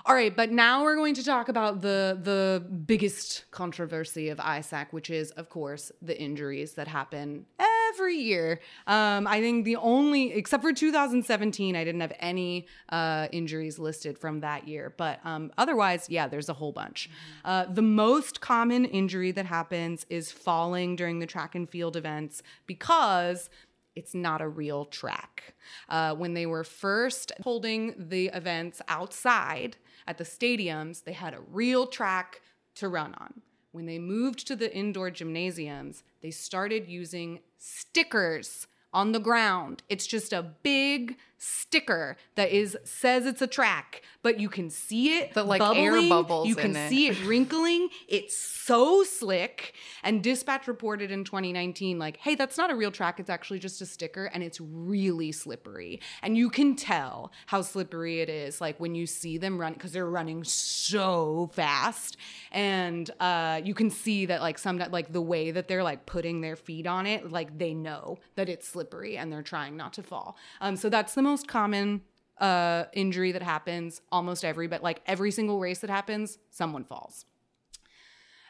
All right, but now we're going to talk about the the biggest controversy of I S A C, which is, of course, the injuries that happen every year. Um, I think the only, except for two thousand seventeen, I didn't have any uh, injuries listed from that year. But um, otherwise, yeah, there's a whole bunch. Uh, the most common injury that happens is falling during the track and field events because it's not a real track. Uh, when they were first holding the events outside at the stadiums, they had a real track to run on. When they moved to the indoor gymnasiums, they started using stickers on the ground. It's just a big sticker that is says it's a track, but you can see it the, like, bubbling. Air bubbles you can in see it. it wrinkling. It's so slick. And Dispatch reported in twenty nineteen, like, hey, that's not a real track. It's actually just a sticker, and it's really slippery. And you can tell how slippery it is, like when you see them run, because they're running so fast, and uh, you can see that, like, some like the way that they're like putting their feet on it, like they know that it's slippery and they're trying not to fall. Um, so that's the most common uh, injury that happens almost every, but like every single race that happens, someone falls.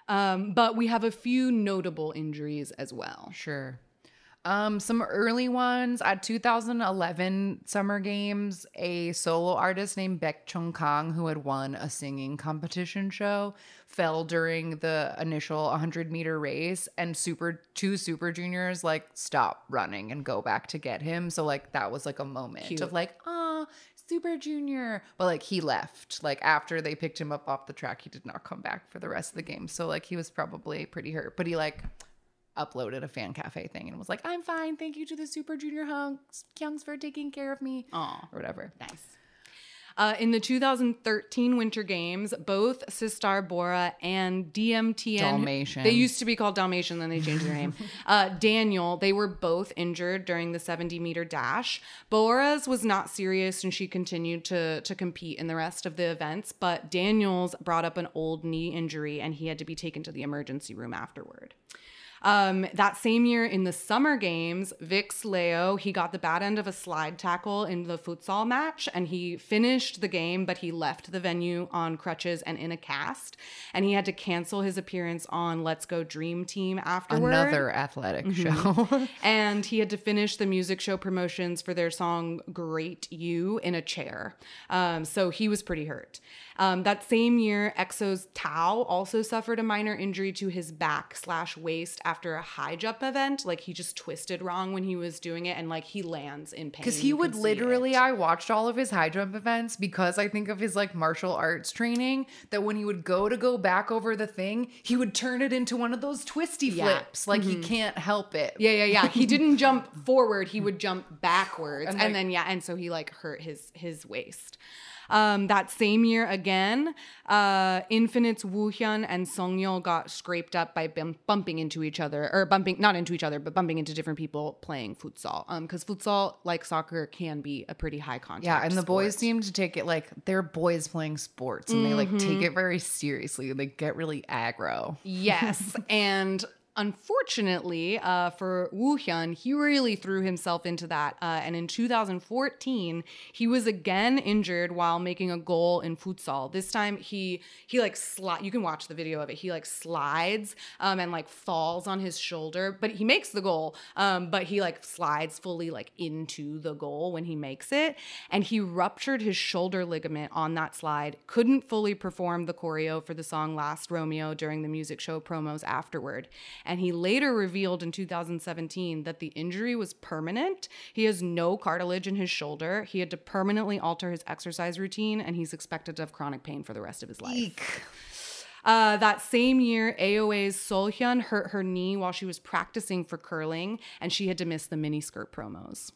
Um, but we have a few notable injuries as well. Sure. Um, some early ones at two thousand eleven Summer Games, a solo artist named Baek Chung Kang, who had won a singing competition show, fell during the initial one hundred meter race, and super two Super Juniors like stop running and go back to get him. So like that was like a moment Cute. Of like, ah, Super Junior, but like he left. Like after they picked him up off the track, he did not come back for the rest of the game. So like he was probably pretty hurt, but he like uploaded a fan cafe thing and was like, I'm fine. Thank you to the Super Junior hunks, Kyungs for taking care of me. Aww. Or whatever. Nice. Uh, in the two thousand thirteen Winter Games, both Sistar Bora and D M T N, Dalmatian. They used to be called Dalmatian, then they changed their name. Uh, Daniel, they were both injured during the seventy meter dash. Bora's was not serious and she continued to, to compete in the rest of the events, but Daniel's brought up an old knee injury and he had to be taken to the emergency room afterward. Um, that same year in the Summer Games, Vix Leo, he got the bad end of a slide tackle in the futsal match and he finished the game, but he left the venue on crutches and in a cast, and he had to cancel his appearance on Let's Go Dream Team afterward. Another athletic mm-hmm. show. And he had to finish the music show promotions for their song Great You in a chair. Um, so he was pretty hurt. Um, that same year, EXO's Tao also suffered a minor injury to his back slash waist after a high jump event. Like he just twisted wrong when he was doing it and like he lands in pain. Because he would literally, I watched all of his high jump events because I think of his like martial arts training, that when he would go to go back over the thing, he would turn it into one of those twisty yeah. flips. Like mm-hmm. he can't help it. Yeah, yeah, yeah. He didn't jump forward. He would jump backwards. And, and like, then, yeah. And so he like hurt his his waist. Um, that same year again, uh, Infinite's Woo Hyun and Song Yeol got scraped up by b- bumping into each other, or bumping, not into each other, but bumping into different people playing futsal. Um, cause futsal, like soccer, can be a pretty high contact. Yeah. And sport. The boys seem to take it like they're boys playing sports and mm-hmm. they like take it very seriously and they get really aggro. Yes. And unfortunately, uh, for Woo Hyun, he really threw himself into that. Uh, and in two thousand fourteen, he was again injured while making a goal in futsal. This time, he he like sli- you can watch the video of it. He like slides um, and like falls on his shoulder, but he makes the goal. Um, but he like slides fully like into the goal when he makes it, and he ruptured his shoulder ligament on that slide. Couldn't fully perform the choreo for the song "Last Romeo" during the music show promos afterward. And he later revealed in two thousand seventeen that the injury was permanent. He has no cartilage in his shoulder. He had to permanently alter his exercise routine, and he's expected to have chronic pain for the rest of his life. Eek. Uh, that same year, A O A's Solhyun hurt her knee while she was practicing for curling, and she had to miss the miniskirt promos.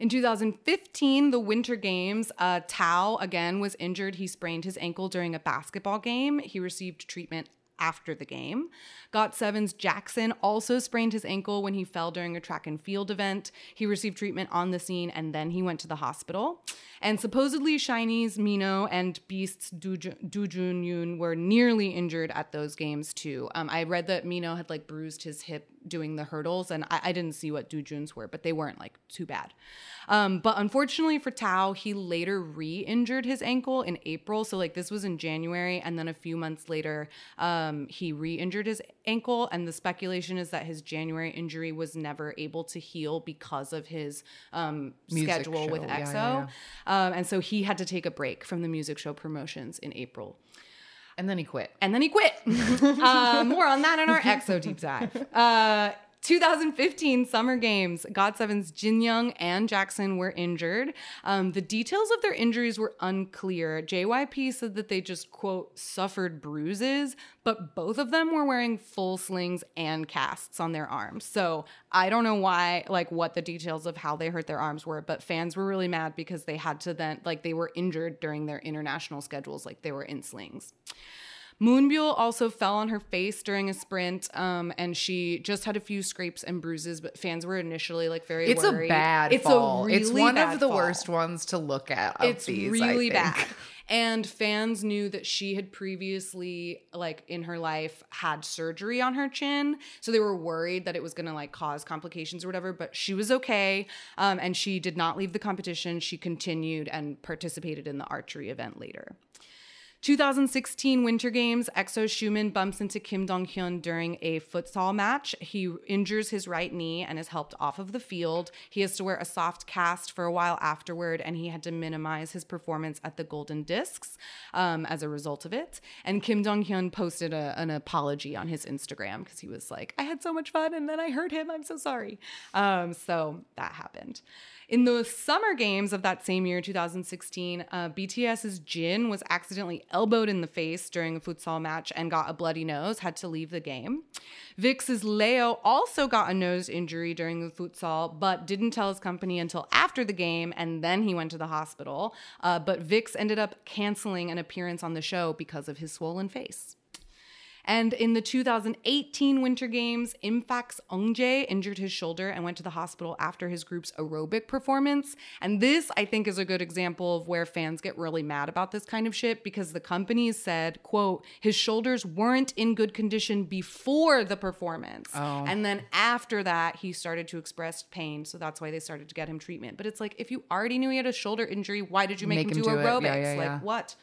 In two thousand fifteen, the Winter Games, uh, Tao again was injured. He sprained his ankle during a basketball game. He received treatment after the game. G O T seven's Jackson also sprained his ankle when he fell during a track and field event. He received treatment on the scene and then he went to the hospital. And supposedly SHINee's Minho and Beast's Doojoon Yoon were nearly injured at those games too. Um, I read that Minho had like bruised his hip doing the hurdles, and I, I didn't see what Doojoon's were, but they weren't like too bad. Um, but unfortunately for Tao, he later re-injured his ankle in April. So like this was in January, and then a few months later, um, he re-injured his ankle, and the speculation is that his January injury was never able to heal because of his um, schedule show. With EXO. Yeah, yeah, yeah. Um, and so he had to take a break from the music show promotions in April. And then he quit. And then he quit. uh, more on that in our EXO deep dive. Uh, two thousand fifteen Summer Games, G O T seven's Jin Young and Jackson were injured. Um, the details of their injuries were unclear. J Y P said that they just, quote, suffered bruises, but both of them were wearing full slings and casts on their arms. So I don't know why, like what the details of how they hurt their arms were, but fans were really mad because they had to then, like they were injured during their international schedules, like they were in slings. Moonbyul also fell on her face during a sprint, um, and she just had a few scrapes and bruises, but fans were initially like very it's worried. It's a bad it's fall. A really it's one bad of the fall. Worst ones to look at of it's these, really bad. And fans knew that she had previously, like in her life, had surgery on her chin. So they were worried that it was going to like cause complications or whatever, but she was okay. Um, and she did not leave the competition. She continued and participated in the archery event later. two thousand sixteen Winter Games, EXO Schumann bumps into Kim Dong-hyun during a futsal match. He injures his right knee and is helped off of the field. He has to wear a soft cast for a while afterward, and he had to minimize his performance at the Golden Discs um, as a result of it. And Kim Dong-hyun posted a, an apology on his Instagram because he was like, I had so much fun and then I hurt him. I'm so sorry. Um, so that happened. In the Summer Games of that same year, two thousand sixteen, uh, BTS's Jin was accidentally elbowed in the face during a futsal match and got a bloody nose, had to leave the game. V I X's Leo also got a nose injury during the futsal, but didn't tell his company until after the game, and then he went to the hospital. Uh, but V I X ended up canceling an appearance on the show because of his swollen face. And in the two thousand eighteen Winter Games, Impact's Youngjae injured his shoulder and went to the hospital after his group's aerobic performance. And this, I think, is a good example of where fans get really mad about this kind of shit, because the companies said, quote, his shoulders weren't in good condition before the performance. Oh. And then after that, he started to express pain. So that's why they started to get him treatment. But it's like, if you already knew he had a shoulder injury, why did you make, make him, him do, do aerobics? Yeah, yeah, like, yeah. What?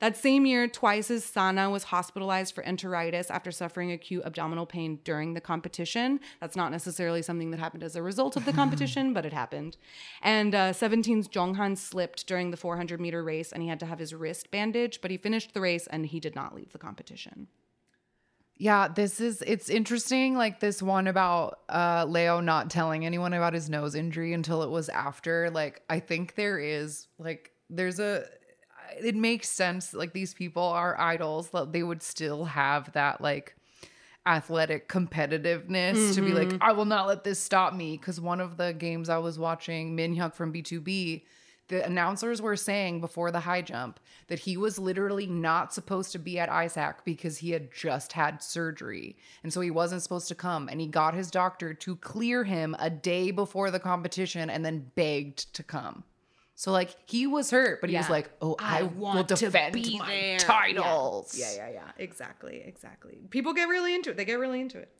That same year, Twice's Sana was hospitalized for enteritis after suffering acute abdominal pain during the competition. That's not necessarily something that happened as a result of the competition, but it happened. And uh, Seventeen's Jonghan slipped during the four hundred meter race, and he had to have his wrist bandaged, but he finished the race and he did not leave the competition. Yeah, this is, it's interesting, like this one about uh, Leo not telling anyone about his nose injury until it was after. Like, I think there is, like, there's a... it makes sense. Like, these people are idols. They would still have that like athletic competitiveness mm-hmm. to be like, I will not let this stop me. Because one of the games I was watching, Min Hyuk from B two B, the announcers were saying before the high jump that he was literally not supposed to be at I S A C because he had just had surgery. And so he wasn't supposed to come. And he got his doctor to clear him a day before the competition and then begged to come. So, like, he was hurt, but he yeah. was like, oh, I, I want will defend to be my there. Titles. Yeah. yeah, yeah, yeah. Exactly, exactly. People get really into it. They get really into it.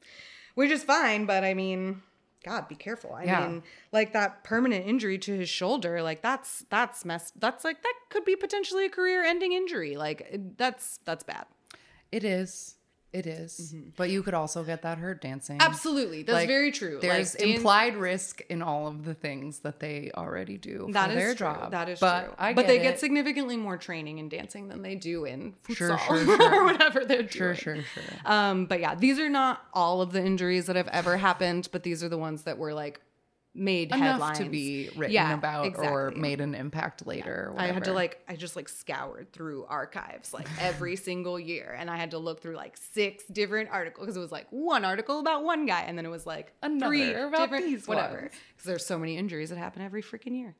Which is fine, but, I mean, God, be careful. I yeah. mean, like, that permanent injury to his shoulder, like, that's, that's messed. That's, like, that could be potentially a career-ending injury. Like, that's, that's bad. It is. It is. Mm-hmm. But you could also get that hurt dancing. Absolutely. That's like, very true. There's like, implied in- risk in all of the things that they already do for that is their true. job. That is but true. I but get they it. get significantly more training in dancing than they do in futsal sure, sure, sure. or whatever they're sure, doing. Sure, sure, sure. Um, but yeah, these are not all of the injuries that have ever happened, but these are the ones that were like made Enough headlines to be written yeah, about exactly. or made an impact later. Yeah. Or I had to like, I just like scoured through archives like every single year. And I had to look through like six different articles because it was like one article about one guy. And then it was like another three about different, these whatever. Because there's so many injuries that happen every freaking year.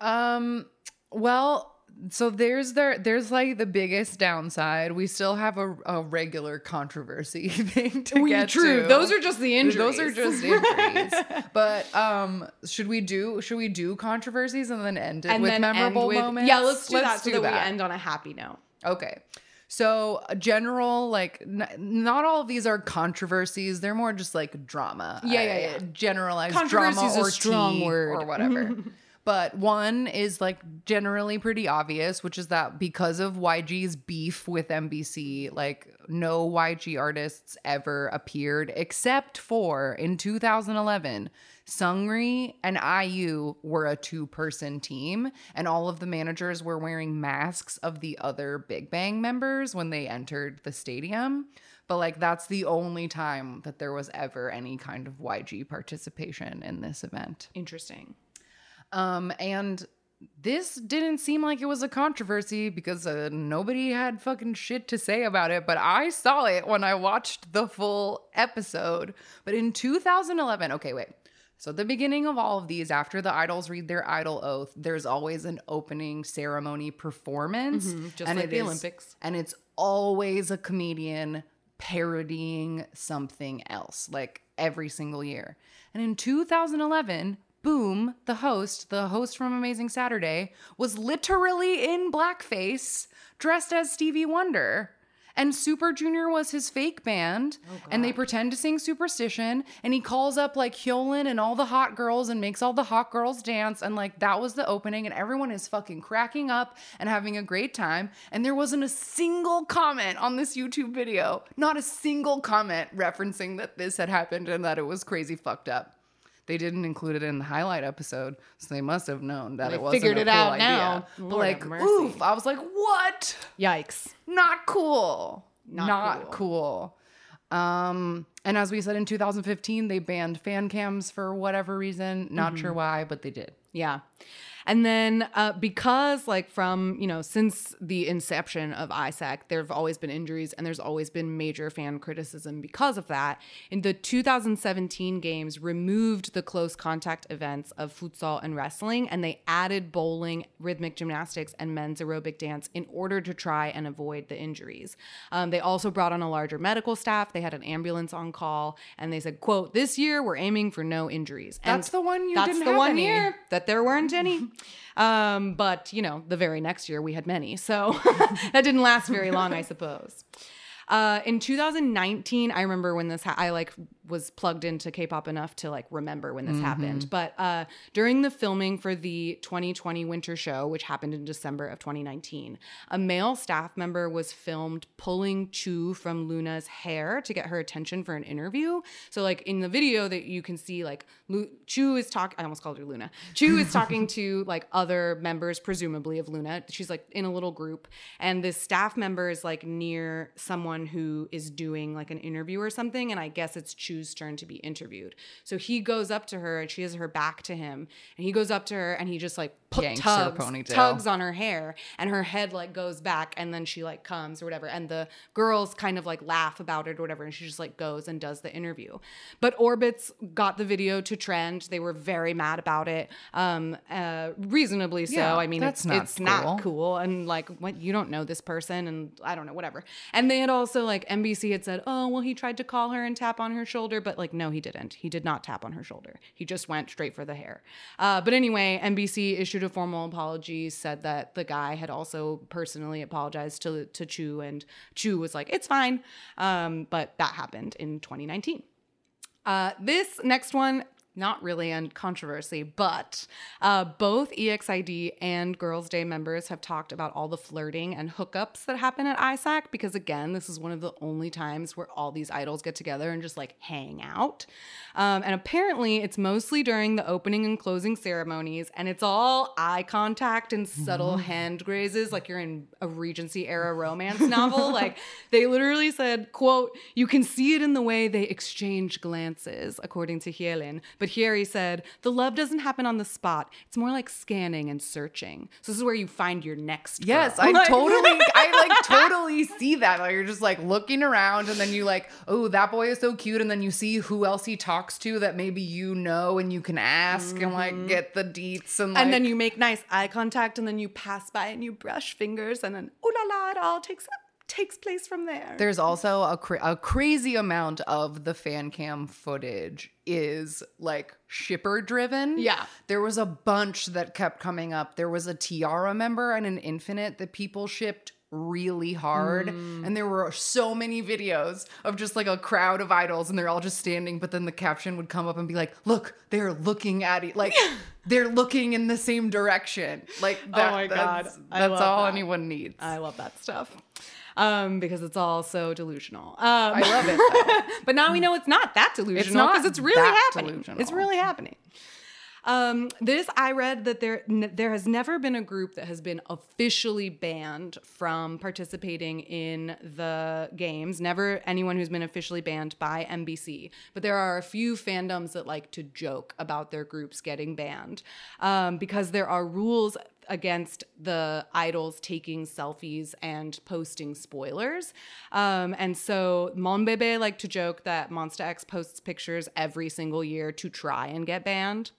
Um, well, so there's there there's like the biggest downside. We still have a, a regular controversy thing to we, get true. to. Those are just the injuries. Those are just injuries. But um, should we do should we do controversies and then end it and with memorable with, moments? Yeah, let's do let's that so do that, that we end on a happy note. Okay. So a general, like, n- not all of these are controversies. They're more just like drama. Yeah, yeah, yeah. Generalized drama or strong word or whatever. But one is like generally pretty obvious, which is that because of Y G's beef with N B C, like no Y G artists ever appeared except for in two thousand eleven, Seungri and I U were a two-person team, and all of the managers were wearing masks of the other Big Bang members when they entered the stadium. But like that's the only time that there was ever any kind of Y G participation in this event. Interesting. Um, and this didn't seem like it was a controversy because uh, nobody had fucking shit to say about it, but I saw it when I watched the full episode. But in two thousand eleven, okay, wait. So at the beginning of all of these, after the idols read their idol oath, there's always an opening ceremony performance. Mm-hmm, just and like the is, Olympics. And it's always a comedian parodying something else, like every single year. And in two thousand eleven... Boom, the host, the host from Amazing Saturday, was literally in blackface, dressed as Stevie Wonder. And Super Junior was his fake band, oh, and they pretend to sing Superstition, and he calls up like Hyolyn and all the hot girls and makes all the hot girls dance, and like that was the opening, and everyone is fucking cracking up and having a great time, and there wasn't a single comment on this YouTube video, not a single comment referencing that this had happened and that it was crazy fucked up. They didn't include it in the highlight episode, so they must have known that they it wasn't figured a it cool out idea. Now. But Lord like, oof! I was like, what? Yikes! Not cool. Not, Not cool. cool. Um, and as we said in two thousand fifteen, they banned fan cams for whatever reason. Not mm-hmm. sure why, but they did. Yeah. And then uh, because like from, you know, since the inception of I S A C, there have always been injuries and there's always been major fan criticism because of that. In the two thousand seventeen games removed the close contact events of futsal and wrestling, and they added bowling, rhythmic gymnastics, and men's aerobic dance in order to try and avoid the injuries. Um, they also brought on a larger medical staff. They had an ambulance on call, and they said, quote, this year we're aiming for no injuries. And that's the one you that's didn't the have one any. Year that there weren't any. Um, but, you know, the very next year we had many. So that didn't last very long, I suppose. Uh, in two thousand nineteen, I remember when this, ha- I like was plugged into K-pop enough to like remember when this mm-hmm. happened. But uh, during the filming for the twenty twenty winter show, which happened in December of twenty nineteen, a male staff member was filmed pulling Chu from Luna's hair to get her attention for an interview. So like in the video that you can see, like Lu- Chu is talking, I almost called her Luna. Chu is talking to like other members, presumably of Luna. She's like in a little group. And this staff member is like near someone who is doing like an interview or something, and I guess it's Chu's turn to be interviewed. So he goes up to her, and she has her back to him, and he goes up to her and he just like p- tugs, tugs on her hair, and her head like goes back, and then she like comes or whatever, and the girls kind of like laugh about it or whatever, and she just like goes and does the interview. But Orbitz got the video to trend. They were very mad about it, um, uh, reasonably so. Yeah, I mean, that's it's, not, it's cool. not cool, and like what you don't know this person, and I don't know whatever. And they had all. Also, like N B C had said, oh, well, he tried to call her and tap on her shoulder, but like, no, he didn't. He did not tap on her shoulder. He just went straight for the hair. Uh, but anyway, N B C issued a formal apology, said that the guy had also personally apologized to, to Chu, and Chu was like, it's fine. Um, but that happened in twenty nineteen. Uh, this next one, not really a controversy, but uh, both E X I D and Girls' Day members have talked about all the flirting and hookups that happen at I S A C, because, again, this is one of the only times where all these idols get together and just, like, hang out. Um, and apparently it's mostly during the opening and closing ceremonies, and it's all eye contact and subtle mm-hmm. hand grazes, like you're in a Regency-era romance novel. Like, they literally said, quote, you can see it in the way they exchange glances, according to Hyolyn. But But here he said, the love doesn't happen on the spot. It's more like scanning and searching. So this is where you find your next girl. Yes, I like- totally, I like totally see that. Like, you're just like looking around, and then you like, oh, that boy is so cute. And then you see who else he talks to that maybe you know, and you can ask mm-hmm. and like get the deets. And, like- and then you make nice eye contact, and then you pass by and you brush fingers, and then ooh la la, it all takes up. takes place from there. There's also a, cra- a crazy amount of the fan cam footage is like shipper driven. Yeah. There was a bunch that kept coming up. There was a Tiara member and an Infinite that people shipped really hard. Mm. And there were so many videos of just like a crowd of idols, and they're all just standing, but then the caption would come up and be like, look, they're looking at it. Like they're looking in the same direction. Like that, oh my God. That's, that's all that. Anyone needs. I love that stuff. Um, because it's all so delusional. Um, I love it, though. But now we know it's not that delusional, because it's, it's really happening. Delusional. It's really happening. Um, this, I read that there n- there has never been a group that has been officially banned from participating in the games. Never anyone who's been officially banned by N B C. But there are a few fandoms that like to joke about their groups getting banned, um, because there are rules against the idols taking selfies and posting spoilers. Um, and so Monbebe like to joke that Monsta X posts pictures every single year to try and get banned.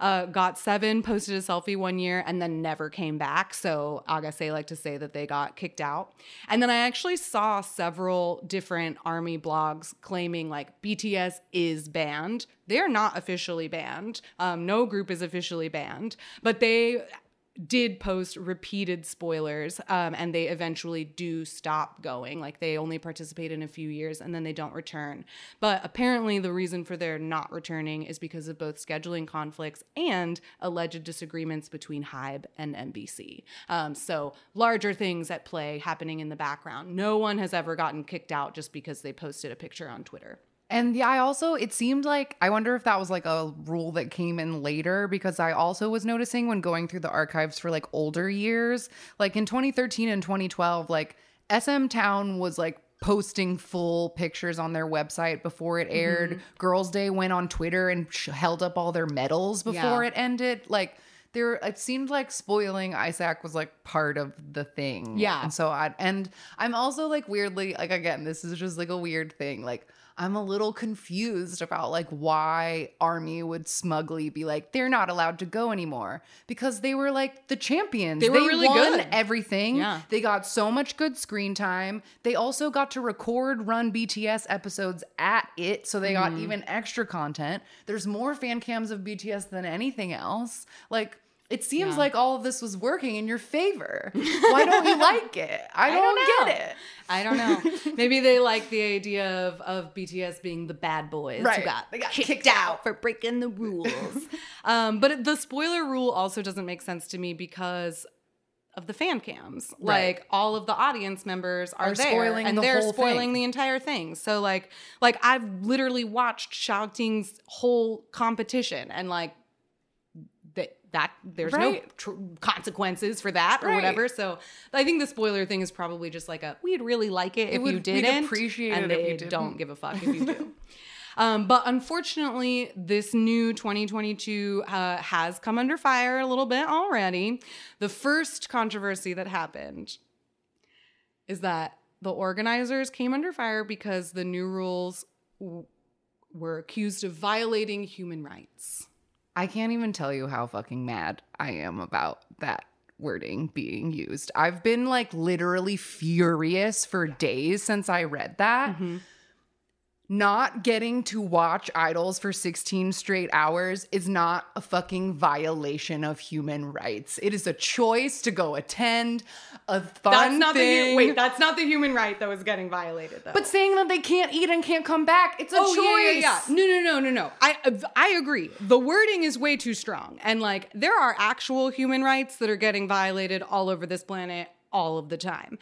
Uh, G O T seven posted a selfie one year and then never came back. So Agase like to say that they got kicked out. And then I actually saw several different ARMY blogs claiming like B T S is banned. They're not officially banned. Um, no group is officially banned, but they did post repeated spoilers, um, and they eventually do stop going. Like, they only participate in a few years and then they don't return. But apparently the reason for their not returning is because of both scheduling conflicts and alleged disagreements between HYBE and N B C. Um, so larger things at play happening in the background. No one has ever gotten kicked out just because they posted a picture on Twitter. And yeah, I also, it seemed like, I wonder if that was like a rule that came in later, because I also was noticing when going through the archives for like older years, like in twenty thirteen and twenty twelve, like S M Town was like posting full pictures on their website before it aired. Mm-hmm. Girls' Day went on Twitter and sh- held up all their medals before yeah. it ended. Like, there, it seemed like spoiling ISAC was like part of the thing. Yeah. And so I, and I'm also like weirdly, like, again, this is just like a weird thing. Like, I'm a little confused about like why ARMY would smugly be like, they're not allowed to go anymore, because they were like the champions. They were they really won good. Everything. Yeah. They got so much good screen time. They also got to record, run B T S episodes at it. So they mm-hmm. got even extra content. There's more fan cams of B T S than anything else. Like, it seems yeah. like all of this was working in your favor. Why don't you like it? I don't, I don't get it. I don't know. Maybe they like the idea of, of B T S being the bad boys right. who got, they got kicked, kicked out. out for breaking the rules. um, but the spoiler rule also doesn't make sense to me because of the fan cams. Right. Like, all of the audience members are, are there spoiling and the they're spoiling thing. the entire thing. So like, like I've literally watched Xiaoting's whole competition and like, that there's right. no tr- consequences for that or right. whatever. So I think the spoiler thing is probably just like a, we'd really like it, it if would, you didn't. We'd appreciate and it they if you didn't. Don't give a fuck if you do. Um, but unfortunately, this new twenty twenty-two uh, has come under fire a little bit already. The first controversy that happened is that the organizers came under fire because the new rules w- were accused of violating human rights. I can't even tell you how fucking mad I am about that wording being used. I've been like literally furious for days since I read that. Mm-hmm. Not getting to watch idols for sixteen straight hours is not a fucking violation of human rights. It is a choice to go attend a fun that's not thing. The, wait, that's not the human right that was getting violated, though. But saying that they can't eat and can't come back, it's a oh, choice. Yeah, yeah, yeah. No, no, no, no, no. I, I agree. The wording is way too strong. And, like, there are actual human rights that are getting violated all over this planet all of the time.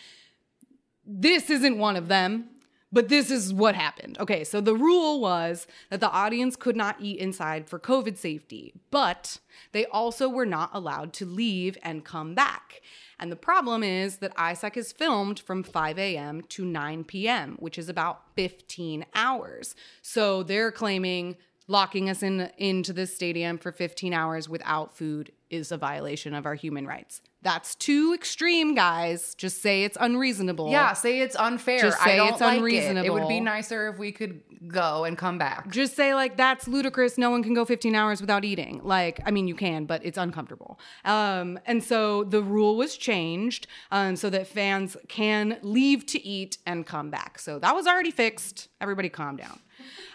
This isn't one of them. But this is what happened. Okay, so the rule was that the audience could not eat inside for COVID safety, but they also were not allowed to leave and come back. And the problem is that ISAC is filmed from five a.m. to nine p.m., which is about fifteen hours. So they're claiming locking us in into this stadium for fifteen hours without food is a violation of our human rights. That's too extreme, guys. Just say it's unreasonable. Yeah, say it's unfair. Just say I don't it's like unreasonable. It. It would be nicer if we could go and come back. Just say, like, that's ludicrous. No one can go fifteen hours without eating. Like, I mean, you can, but it's uncomfortable. Um, and so the rule was changed um, so that fans can leave to eat and come back. So that was already fixed. Everybody calm down.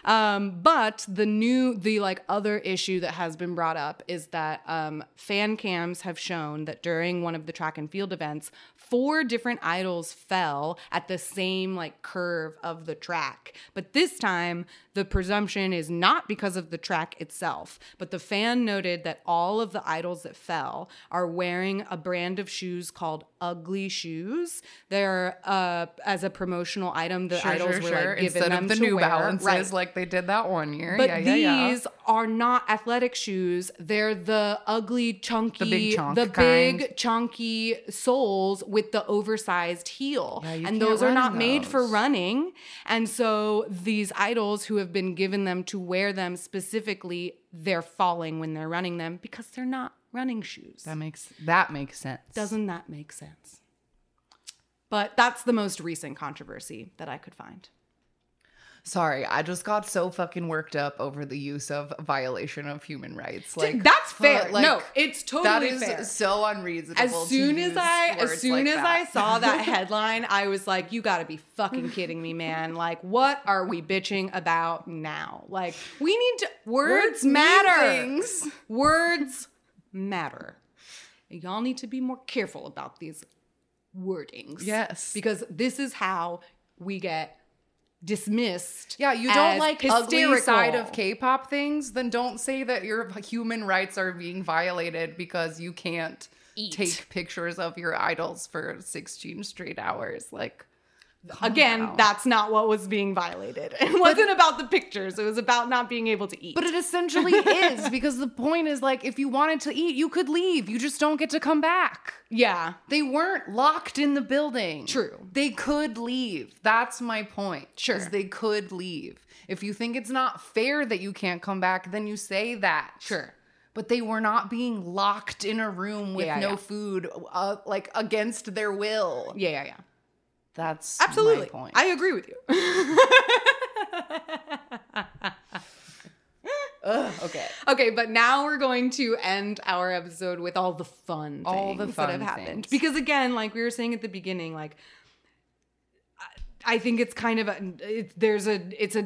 Um, but the new, the like other issue that has been brought up is that um, fan cams have shown that during one of the track and field events, four different idols fell at the same like curve of the track. But this time, the presumption is not because of the track itself. But the fan noted that all of the idols that fell are wearing a brand of shoes called Ugly Shoes. They're uh, as a promotional item. The sure, idols sure, were like sure. given Instead them of the to New wear. Balances. Right. Like they did that one year. But yeah, these yeah, yeah. are not athletic shoes. They're the ugly, chunky, the big, chunk the big kind. chunky soles with the oversized heel. Yeah, and those are not those. made for running. And so these idols who have been given them to wear them specifically, they're falling when they're running them because they're not running shoes. That makes that makes sense. Doesn't that make sense? But that's the most recent controversy that I could find. Sorry, I just got so fucking worked up over the use of violation of human rights. Like, that's fair. Like, no, it's totally fair. That is so unreasonable. As soon as I, as soon as I saw that headline, I was like, "You gotta be fucking kidding me, man! Like, what are we bitching about now? Like, we need to words, words matter. Words matter." y'all need to be more careful about these wordings. Yes. Because this is how we get dismissed. Yeah, you don't as like hysterical. Ugly side of K-pop things, then don't say that your human rights are being violated because you can't Eat. take pictures of your idols for sixteen straight hours. Like, again, wow. that's not what was being violated. It wasn't but, about the pictures. It was about not being able to eat. But it essentially is, because the point is, like, if you wanted to eat, you could leave. You just don't get to come back. Yeah. They weren't locked in the building. True. They could leave. That's my point. Sure. Is they could leave. If you think it's not fair that you can't come back, then you say that. Sure. But they were not being locked in a room with yeah, no yeah. food, uh, like, against their will. Yeah, yeah, yeah. That's absolutely my point. I agree with you. Ugh, okay. Okay, but now we're going to end our episode with all the fun things all the fun that have happened. Things. Because again, like we were saying at the beginning, like I, I think it's kind of a it, there's a it's a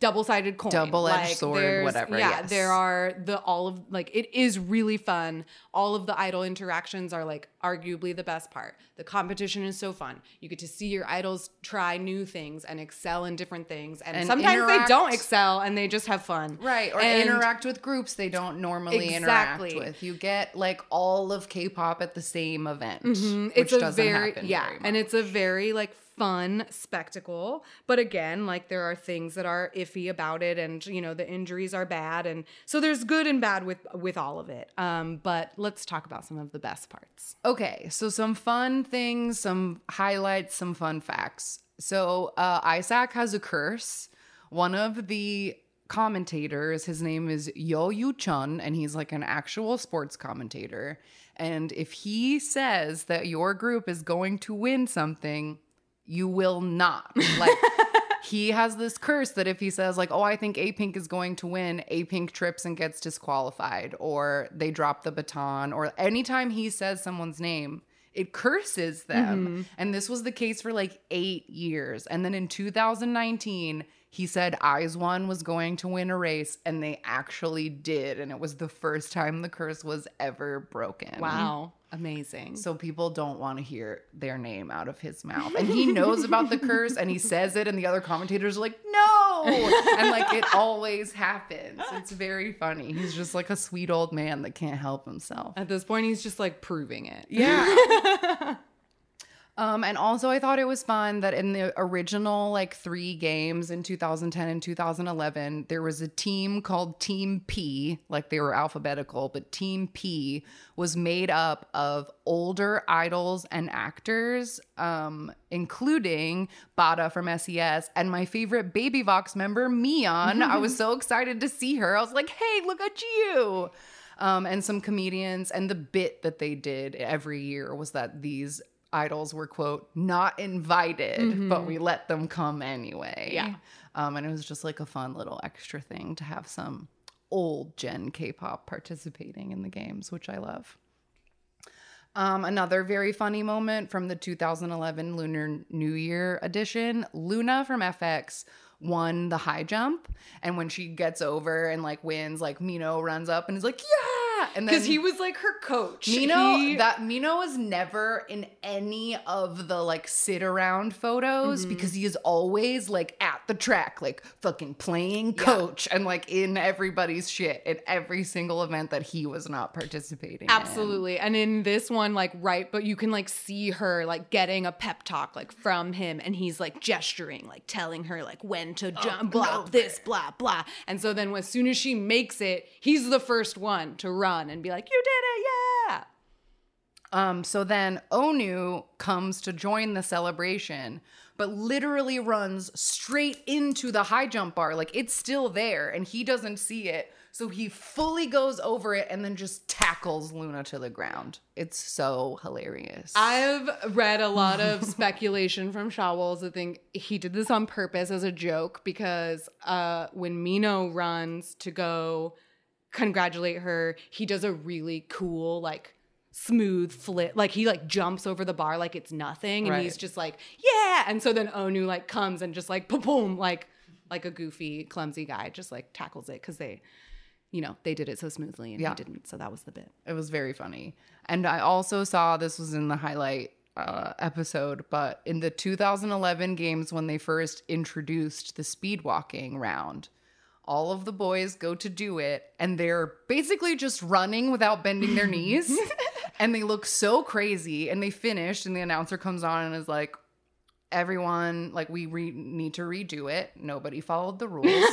double-sided coin. Double-edged like, sword, whatever. Yeah, yes. There are the all of like it is really fun. All of the idol interactions are like arguably the best part. The competition is so fun. You get to see your idols try new things and excel in different things. And, and sometimes interact. they don't excel and they just have fun. Right. Or and interact with groups they don't normally exactly. interact with. You get like all of K-pop at the same event. Mm-hmm. Which it's a doesn't very, happen yeah, very much. And it's a very like fun spectacle, but again, like there are things that are iffy about it, and you know the injuries are bad, and so there's good and bad with with all of it. Um, but let's talk about some of the best parts. Okay, so some fun things, some highlights, some fun facts. So uh, Isaac has a curse. One of the commentators, his name is Yo Yu Chun, and he's like an actual sports commentator. And if he says that your group is going to win something, you will not. Like, he has this curse that if he says, like, oh, I think Apink is going to win, Apink trips and gets disqualified, or they drop the baton, or anytime he says someone's name, it curses them. Mm-hmm. And this was the case for like eight years. And then in two thousand nineteen, he said Izwan was going to win a race, and they actually did. And it was the first time the curse was ever broken. Wow. Amazing. So people don't want to hear their name out of his mouth. And he knows about the curse, and he says it, and the other commentators are like, no! And, like, it always happens. It's very funny. He's just, like, a sweet old man that can't help himself. At this point, he's just, like, proving it. Yeah. Um, and also I thought it was fun that in the original like three games in two thousand ten and two thousand eleven, there was a team called Team P, like they were alphabetical, but Team P was made up of older idols and actors, um, including Bada from S E S and my favorite Baby Vox member, Mion. I was so excited to see her. I was like, hey, look at you. Um, and some comedians, and the bit that they did every year was that these idols were, quote, not invited, mm-hmm. but we let them come anyway. Yeah. Um, and it was just like a fun little extra thing to have some old gen K-pop participating in the games, which I love. Um, another very funny moment from the two thousand eleven Lunar New Year edition, Luna from F X won the high jump. And when she gets over and like wins, like Minho runs up and is like, yeah! Because he was like her coach. Minho, he, that Minho was never in any of the like sit around photos, mm-hmm. because he is always like at the track, like fucking playing coach, yeah. and like in everybody's shit at every single event that he was not participating Absolutely. in. Absolutely. And in this one, like right, but you can like see her like getting a pep talk like from him, and he's like gesturing, like telling her like when to jump, oh, blah, no. this, blah, blah. And so then as soon as she makes it, he's the first one to run and be like, you did it, yeah! Um, so then Onu comes to join the celebration, but literally runs straight into the high jump bar. Like, it's still there, and he doesn't see it, so he fully goes over it and then just tackles Luna to the ground. It's so hilarious. I've read a lot of speculation from Shawls that think he did this on purpose as a joke, because uh, when Minho runs to go congratulate her, he does a really cool like smooth flip, like he like jumps over the bar like it's nothing, and right. he's just like, yeah, and so then Onu like comes and just like boom, like like a goofy clumsy guy just like tackles it, because they you know, they did it so smoothly and yeah. he didn't. So that was the bit. It was very funny. And I also saw, this was in the highlight uh, episode, but in the two thousand eleven games when they first introduced the speed walking round, all of the boys go to do it and they're basically just running without bending their knees. And they look so crazy and they finished and the announcer comes on and is like, everyone, like, we re- need to redo it. Nobody followed the rules.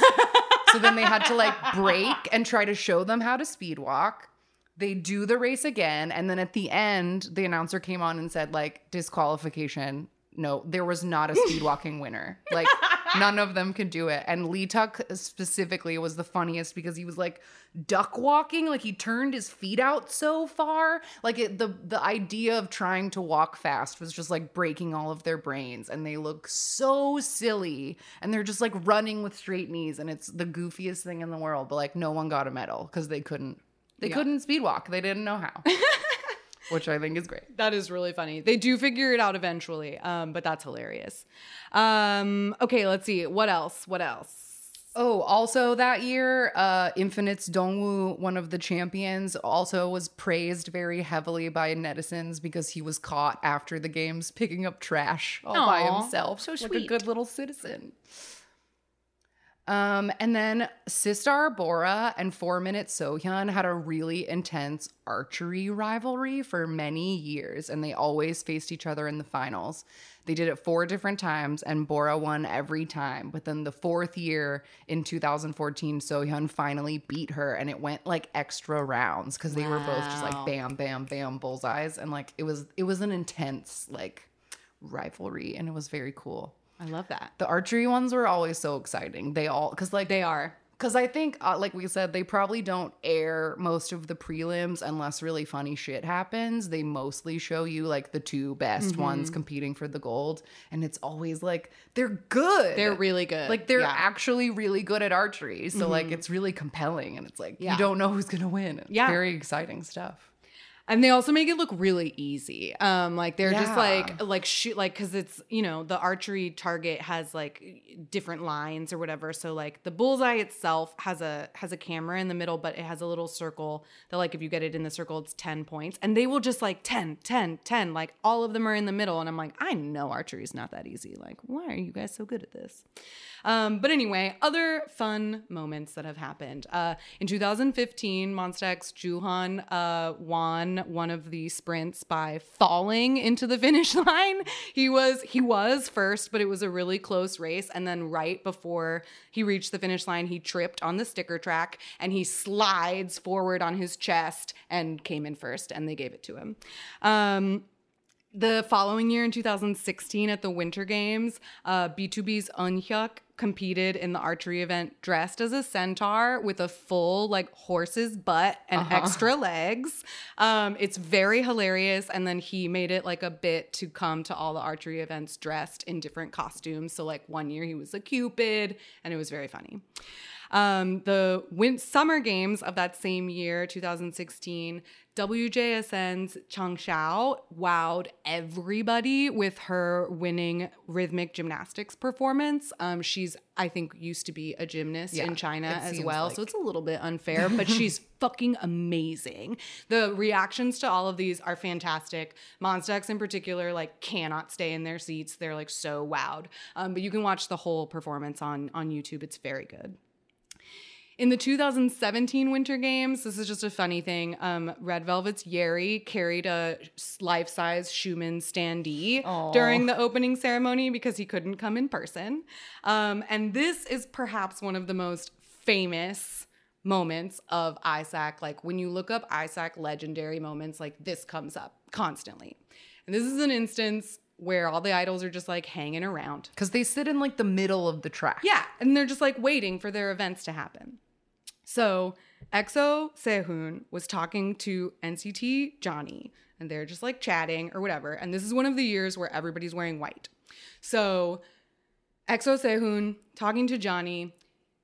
So then they had to like break and try to show them how to speed walk. They do the race again. And then at the end, the announcer came on and said, like, disqualification. No, there was not a speed walking winner. Like, none of them could do it. And Leeteuk specifically was the funniest because he was like duck walking. Like, he turned his feet out so far. Like, it, the, the idea of trying to walk fast was just like breaking all of their brains. And they look so silly. And they're just like running with straight knees. And it's the goofiest thing in the world. But like, no one got a medal because they couldn't. They yeah. couldn't speed walk. They didn't know how. Which I think is great. That is really funny. They do figure it out eventually, um, but that's hilarious. Um, okay, let's see. What else? What else? Oh, also that year, uh, Infinite's Dongwoo, one of the champions, also was praised very heavily by netizens because he was caught after the games picking up trash all Aww, by himself. So sweet. Like a good little citizen. Um, and then Sistar Bora and four-minute Sohyun had a really intense archery rivalry for many years, and they always faced each other in the finals. They did it four different times, and Bora won every time. But then the fourth year in two thousand fourteen, Sohyun finally beat her, and it went like extra rounds because they wow. were both just like bam, bam, bam, bullseyes, and like it was it was an intense like rivalry, and it was very cool. I love that. The archery ones were always so exciting. They all, because like they are, because I think, uh, like we said, they probably don't air most of the prelims unless really funny shit happens. They mostly show you like the two best mm-hmm. ones competing for the gold, and it's always like they're good. They're really good. Like they're yeah. actually really good at archery. So mm-hmm. like it's really compelling, and it's like yeah. you don't know who's gonna win. It's yeah, very exciting stuff. And they also make it look really easy. Um, like they're yeah. just like like shoot like because it's, you know, the archery target has like different lines or whatever. So like the bullseye itself has a has a camera in the middle, but it has a little circle that like if you get it in the circle, it's ten points. And they will just like ten, ten, ten, like all of them are in the middle. And I'm like, I know archery is not that easy. Like, why are you guys so good at this? Um, but anyway, other fun moments that have happened. Uh, in twenty fifteen, Monsta X Juhan uh, won one of the sprints by falling into the finish line. He was he was first, but it was a really close race. And then right before he reached the finish line, he tripped on the sticker track and he slides forward on his chest and came in first, and they gave it to him. Um, the following year in two thousand sixteen at the Winter Games, uh, B T O B's Eun Hyuk competed in the archery event dressed as a centaur with a full like horse's butt and uh-huh. extra legs. Um, it's very hilarious. And then he made it like a bit to come to all the archery events dressed in different costumes. So like one year he was a Cupid, and it was very funny. Um, the win- summer games of that same year, two thousand sixteen, W J S N's Chung Shao wowed everybody with her winning rhythmic gymnastics performance. Um, she's, I think, used to be a gymnast yeah, in China as well, like. So it's a little bit unfair, but she's fucking amazing. The reactions to all of these are fantastic. Monsta X in particular, like, cannot stay in their seats. They're, like, so wowed. Um, but you can watch the whole performance on, on YouTube. It's very good. In the two thousand seventeen Winter Games, this is just a funny thing. Um, Red Velvet's Yeri carried a life-size Schumann standee Aww. during the opening ceremony because he couldn't come in person. Um, and this is perhaps one of the most famous moments of I S A C. Like, when you look up I S A C legendary moments, like, this comes up constantly. And this is an instance where all the idols are just like hanging around. Because they sit in like the middle of the track. Yeah, and they're just like waiting for their events to happen. So EXO Sehun was talking to N C T Johnny, and they're just like chatting or whatever. And this is one of the years where everybody's wearing white. So EXO Sehun talking to Johnny,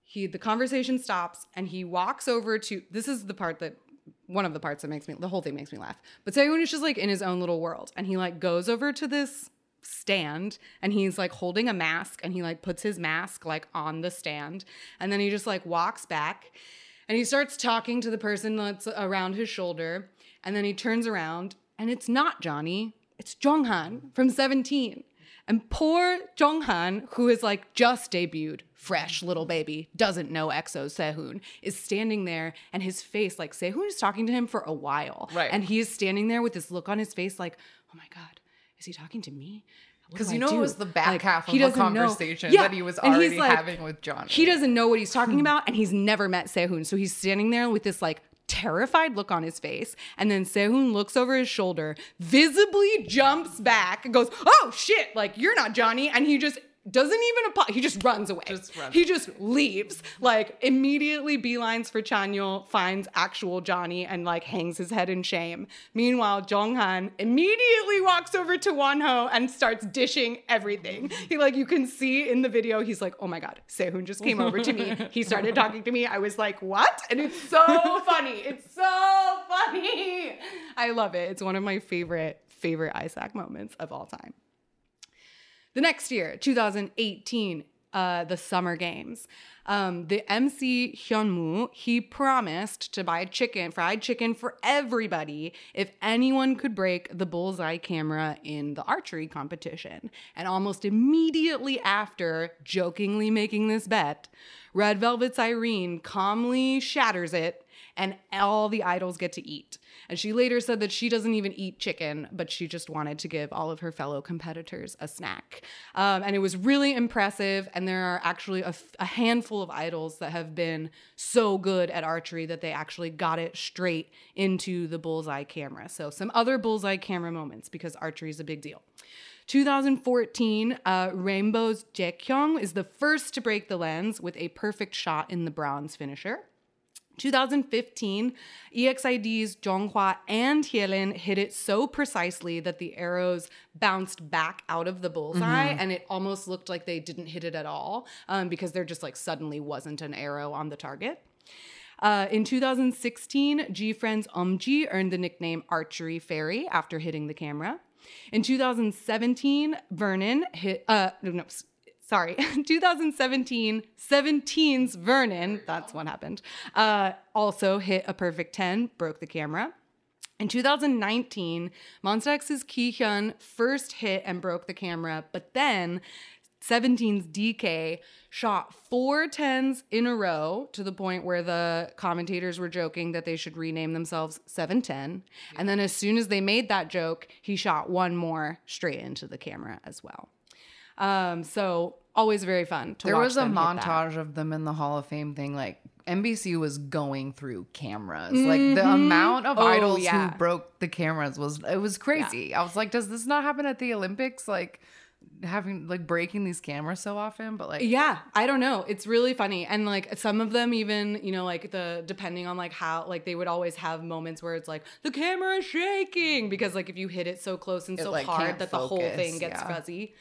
he the conversation stops, and he walks over to, this is the part that, one of the parts that makes me, the whole thing makes me laugh. But Sehun is just like in his own little world, and he like goes over to this stand, and he's like holding a mask, and he like puts his mask like on the stand, and then he just like walks back, And he starts talking to the person that's around his shoulder. And then he turns around, and it's not Johnny. It's Jonghan from Seventeen. And poor Jonghan, who is like just debuted, fresh little baby, doesn't know EXO Sehun, is standing there, and his face, like Sehun is talking to him for a while. Right. And he is standing there with this look on his face like, oh my God, is he talking to me? Because you know do? It was the back like, half of the conversation yeah. that he was already like, having with Johnny. He doesn't know what he's talking about, and he's never met Sehun. So he's standing there with this like terrified look on his face, and then Sehun looks over his shoulder, visibly jumps back and goes, oh shit, like you're not Johnny. And he just doesn't even apologize. He just runs away. Just runs. He just leaves. Like immediately beelines for Chanyeol, finds actual Johnny, and like hangs his head in shame. Meanwhile, Jonghan immediately walks over to Wonho and starts dishing everything. He like, you can see in the video, he's like, oh my God, Sehun just came over to me. He started talking to me. I was like, what? And it's so funny. It's so funny. I love it. It's one of my favorite, favorite Isaac moments of all time. The next year, two thousand eighteen, uh, the Summer Games, um, the M C Hyunmoo, he promised to buy chicken, fried chicken for everybody if anyone could break the bullseye camera in the archery competition. And almost immediately after jokingly making this bet, Red Velvet's Irene calmly shatters it, and all the idols get to eat. And she later said that she doesn't even eat chicken, but she just wanted to give all of her fellow competitors a snack. Um, and it was really impressive. And there are actually a, f- a handful of idols that have been so good at archery that they actually got it straight into the bullseye camera. So some other bullseye camera moments, because archery is a big deal. twenty fourteen, uh, Rainbow's Jaekyung is the first to break the lens with a perfect shot in the bronze finisher. twenty fifteen, E X I D's Jonghwa and Hyelin hit it so precisely that the arrows bounced back out of the bullseye, mm-hmm. and it almost looked like they didn't hit it at all, um, because there just like suddenly wasn't an arrow on the target. Uh, in two thousand sixteen, G-Friend's Umji earned the nickname Archery Fairy after hitting the camera. In two thousand seventeen, Vernon hit... Uh, no, no, Sorry, twenty seventeen, Seventeen's Vernon, that's what happened, uh, also hit a perfect ten, broke the camera. In two thousand nineteen, Monsta X's Kihyun first hit and broke the camera, but then Seventeen's D K shot four tens in a row to the point where the commentators were joking that they should rename themselves seven ten. Yeah. And then as soon as they made that joke, he shot one more straight into the camera as well. Um, so always very fun to there watch. There was a montage of them in the Hall of Fame thing. Like N B C was going through cameras. Mm-hmm. Like the amount of oh, idols yeah. who broke the cameras was, it was crazy. Yeah. I was like, does this not happen at the Olympics? Like having, like breaking these cameras so often, but like, yeah, I don't know. It's really funny. And like some of them even, you know, like the, depending on like how, like they would always have moments where it's like the camera is shaking because like if you hit it so close and it so like hard that focus. The whole thing gets yeah. fuzzy.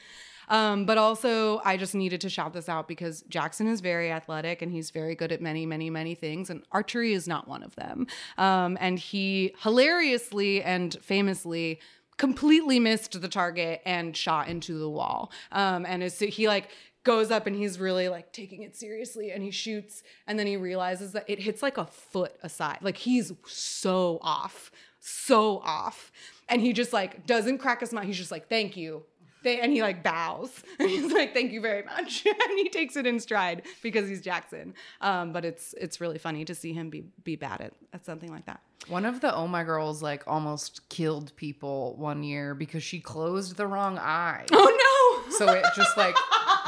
Um, but also I just needed to shout this out because Jackson is very athletic and he's very good at many, many, many things. And archery is not one of them. Um, and he hilariously and famously completely missed the target and shot into the wall. Um, and as so he like goes up and he's really like taking it seriously and he shoots and then he realizes that it hits like a foot aside. Like he's so off, so off. And he just like doesn't crack a smile. He's just like, thank you. They, and he like bows and he's like, thank you very much. And he takes it in stride because he's Jackson. Um, but it's, it's really funny to see him be, be bad at, at something like that. One of the Oh My Girls like almost killed people one year because she closed the wrong eye. Oh no. So it just like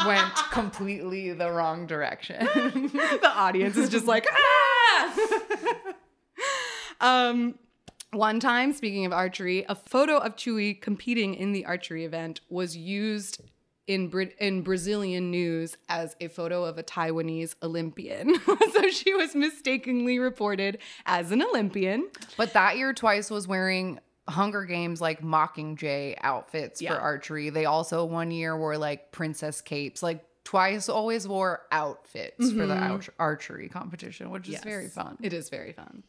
went completely the wrong direction. The audience is just like, ah! um, One time, speaking of archery, a photo of Chewie competing in the archery event was used in Bra- in Brazilian news as a photo of a Taiwanese Olympian. So she was mistakenly reported as an Olympian. But that year, Twice was wearing Hunger Games like Mockingjay outfits yeah. for archery. They also one year wore like princess capes. Like Twice always wore outfits mm-hmm. for the ar- archery competition, which is yes. very fun. It is very fun.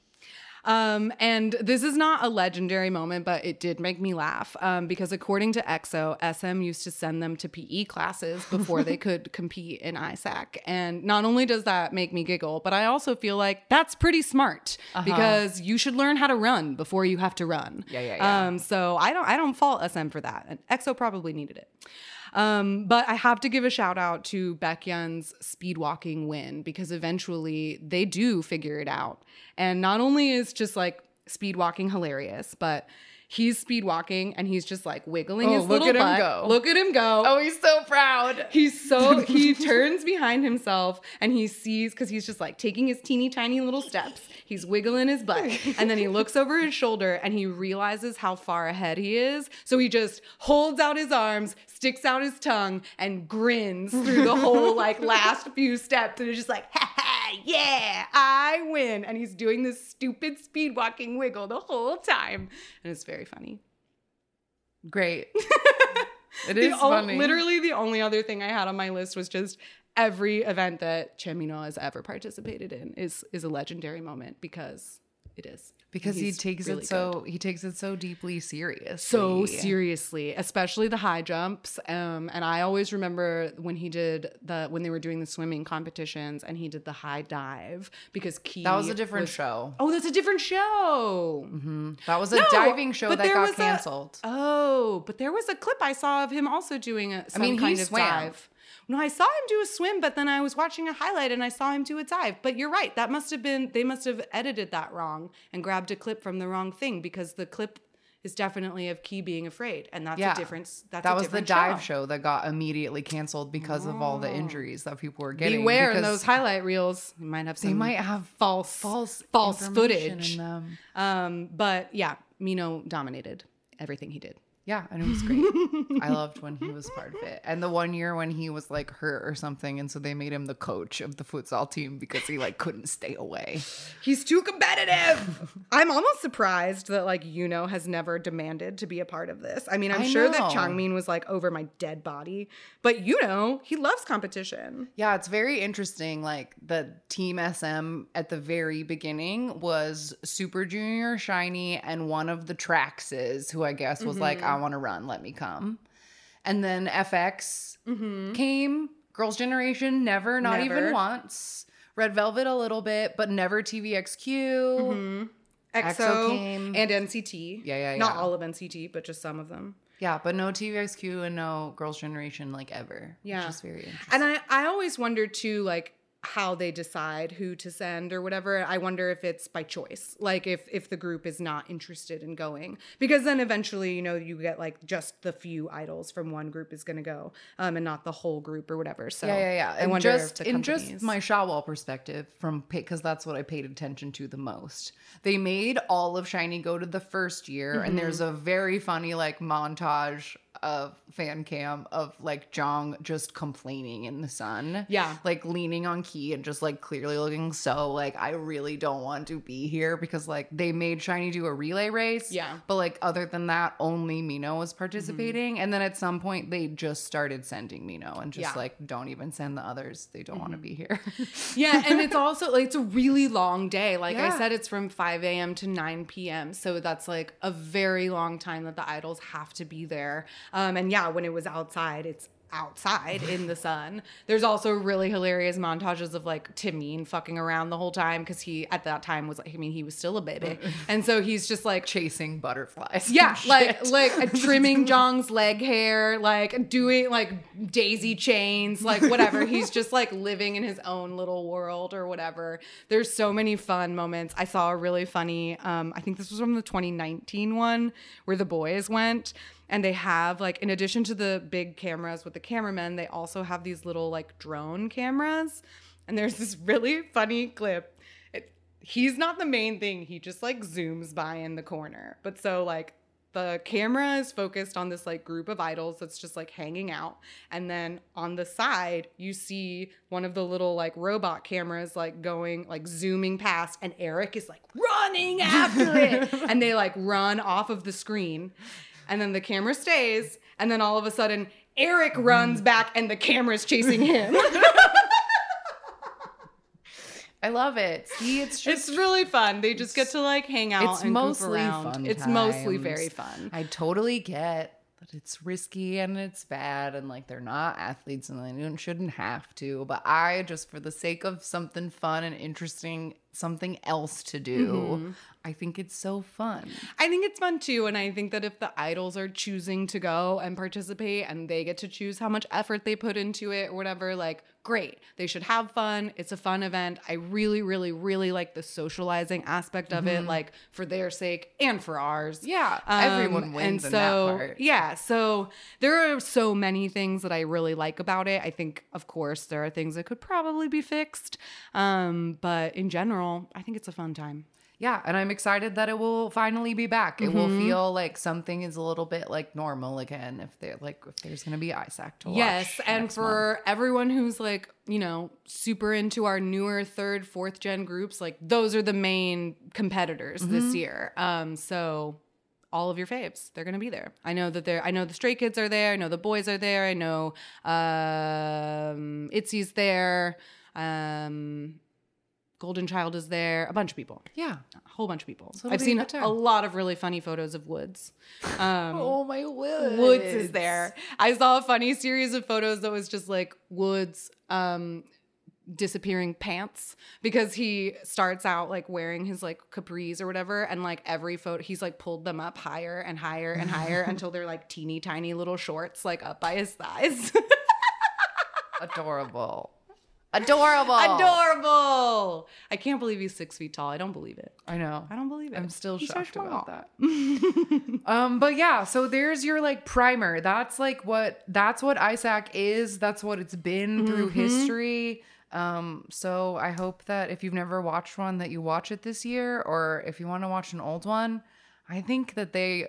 Um, and this is not a legendary moment, but it did make me laugh um, because according to E X O, S M used to send them to P E classes before they could compete in I S A C. And not only does that make me giggle, but I also feel like that's pretty smart uh-huh. because you should learn how to run before you have to run. Yeah, yeah, yeah. Um, so I don't, I don't fault S M for that. And E X O probably needed it. Um, but I have to give a shout out to Baekhyun's speed walking win because eventually they do figure it out. And not only is just like speed walking hilarious, but he's speed walking and he's just like wiggling oh, his little butt. Look at him go. Look at him go. Oh, he's so proud. He's so, he turns behind himself and he sees, because he's just like taking his teeny tiny little steps. He's wiggling his butt. And then he looks over his shoulder and he realizes how far ahead he is. So he just holds out his arms, sticks out his tongue, and grins through the whole like last few steps. And it's just like, ha ha, yeah, I win. And he's doing this stupid speed walking wiggle the whole time. And it's very Very funny. Great. It is o- funny. Literally the only other thing I had on my list was just every event that Chaemino has ever participated in is is a legendary moment because it is. Because he takes really it so good. He takes it so deeply serious. So seriously, especially the high jumps. Um, and I always remember when he did the when they were doing the swimming competitions and he did the high dive because Ki That was a different was, show. Oh, that's a different show. Mm-hmm. That was a no, diving show that got canceled. A, oh, but there was a clip I saw of him also doing a some I mean, kind he of swam. dive. No, I saw him do a swim, but then I was watching a highlight and I saw him do a dive. But you're right. That must have been, they must have edited that wrong and grabbed a clip from the wrong thing because the clip is definitely of Ki being afraid. And that's yeah. a difference. That's that a was different the dive show. show that got immediately canceled because oh. of all the injuries that people were getting. Beware in those highlight reels. You might have some they might have false, false, false footage. In them. Um, but yeah, Minho dominated everything he did. Yeah, and it was great. I loved when he was part of it. And the one year when he was like hurt or something, and so they made him the coach of the futsal team because he like couldn't stay away. He's too competitive. I'm almost surprised that like Yuno has never demanded to be a part of this. I mean, I'm I sure know. that Changmin was like over my dead body, but Yuno, he loves competition. Yeah, it's very interesting. Like the team S M at the very beginning was Super Junior, SHINee, and one of the Traxes, who I guess was mm-hmm. like, I want to run, let me come. And then F X mm-hmm. came. Girls' Generation, never, not never. even once. Red Velvet a little bit, but never T V X Q. Mm-hmm. E X O came. And N C T. Yeah, yeah, yeah. Not all of N C T, but just some of them. Yeah, but no T V X Q and no Girls' Generation, like, ever. Yeah. Which is very interesting. And I, I always wonder, too, like, how they decide who to send or whatever. I wonder if it's by choice, like if if the group is not interested in going, because then eventually, you know, you get like just the few idols from one group is going to go um, and not the whole group or whatever. So yeah, yeah, yeah. I and wonder just, if the companies... In just my Shawwall perspective from because that's what I paid attention to the most. They made all of SHINee go to the first year mm-hmm. and there's a very funny like montage of fan cam of like Jong just complaining in the sun, yeah, like leaning on Ki and just like clearly looking so like I really don't want to be here, because like they made SHINee do a relay race, yeah, but like other than that only Minho was participating. Mm-hmm. And then at some point they just started sending Minho and just yeah. like don't even send the others, they don't mm-hmm. want to be here. Yeah, and it's also like it's a really long day, like yeah. I said, it's from five a.m. to nine p.m. so that's like a very long time that the idols have to be there. Um, and yeah, when it was outside, it's outside in the sun. There's also really hilarious montages of like Taemin fucking around the whole time, because he at that time was like, I mean, he was still a baby, and so he's just like chasing butterflies. Yeah, like shit. like trimming Jong's leg hair, like doing like daisy chains, like whatever. He's just like living in his own little world or whatever. There's so many fun moments. I saw a really funny. Um, I think this was from the twenty nineteen one where the boys went. And they have, like, in addition to the big cameras with the cameramen, they also have these little, like, drone cameras. And there's this really funny clip. It, he's not the main thing. He just, like, zooms by in the corner. But so, like, the camera is focused on this, like, group of idols that's just, like, hanging out. And then on the side, you see one of the little, like, robot cameras, like, going, like, zooming past. And Eric is, like, running after it. And they, like, run off of the screen. And then the camera stays, and then all of a sudden, Eric runs back, and the camera's chasing him. I love it. See, it's just... It's really fun. They just get to, like, hang out it's and mostly goof around. Fun it's times. mostly very fun. I totally get that it's risky and it's bad and, like, they're not athletes and they shouldn't have to. But I, just for the sake of something fun and interesting, something else to do, mm-hmm. I think it's so fun. I think it's fun, too. And I think that if the idols are choosing to go and participate and they get to choose how much effort they put into it or whatever, like, great. They should have fun. It's a fun event. I really, really, really like the socializing aspect of mm-hmm. it, like, for their sake and for ours. Yeah. Um, everyone wins and so, in that part. Yeah. So there are so many things that I really like about it. I think, of course, there are things that could probably be fixed. Um, but in general, I think it's a fun time. Yeah, and I'm excited that it will finally be back. It mm-hmm. will feel like something is a little bit like normal again if they're like if there's gonna be I S A C to watch. Yes, and for month. everyone who's like, you know, super into our newer third, fourth gen groups, like those are the main competitors mm-hmm. this year. Um, so all of your faves, they're gonna be there. I know that they're I know the Stray Kids are there, I know the Boyz are there, I know um ITZY's there, um Golden Child is there. A bunch of people. Yeah. A whole bunch of people. So I've seen a lot of really funny photos of Woods. Um, oh, my Woods. Woods is there. I saw a funny series of photos that was just like Woods um, disappearing pants because he starts out like wearing his like capris or whatever. And like every photo, he's like pulled them up higher and higher and higher until they're like teeny tiny little shorts like up by his thighs. Adorable. Adorable. Adorable. I can't believe he's six feet tall. I don't believe it. I know. I don't believe it. I'm still he's shocked about that. um, but yeah, so there's your like primer. That's like what, that's what I S A C is. That's what it's been through mm-hmm. history. Um, so I hope that if you've never watched one that you watch it this year, or if you want to watch an old one, I think that they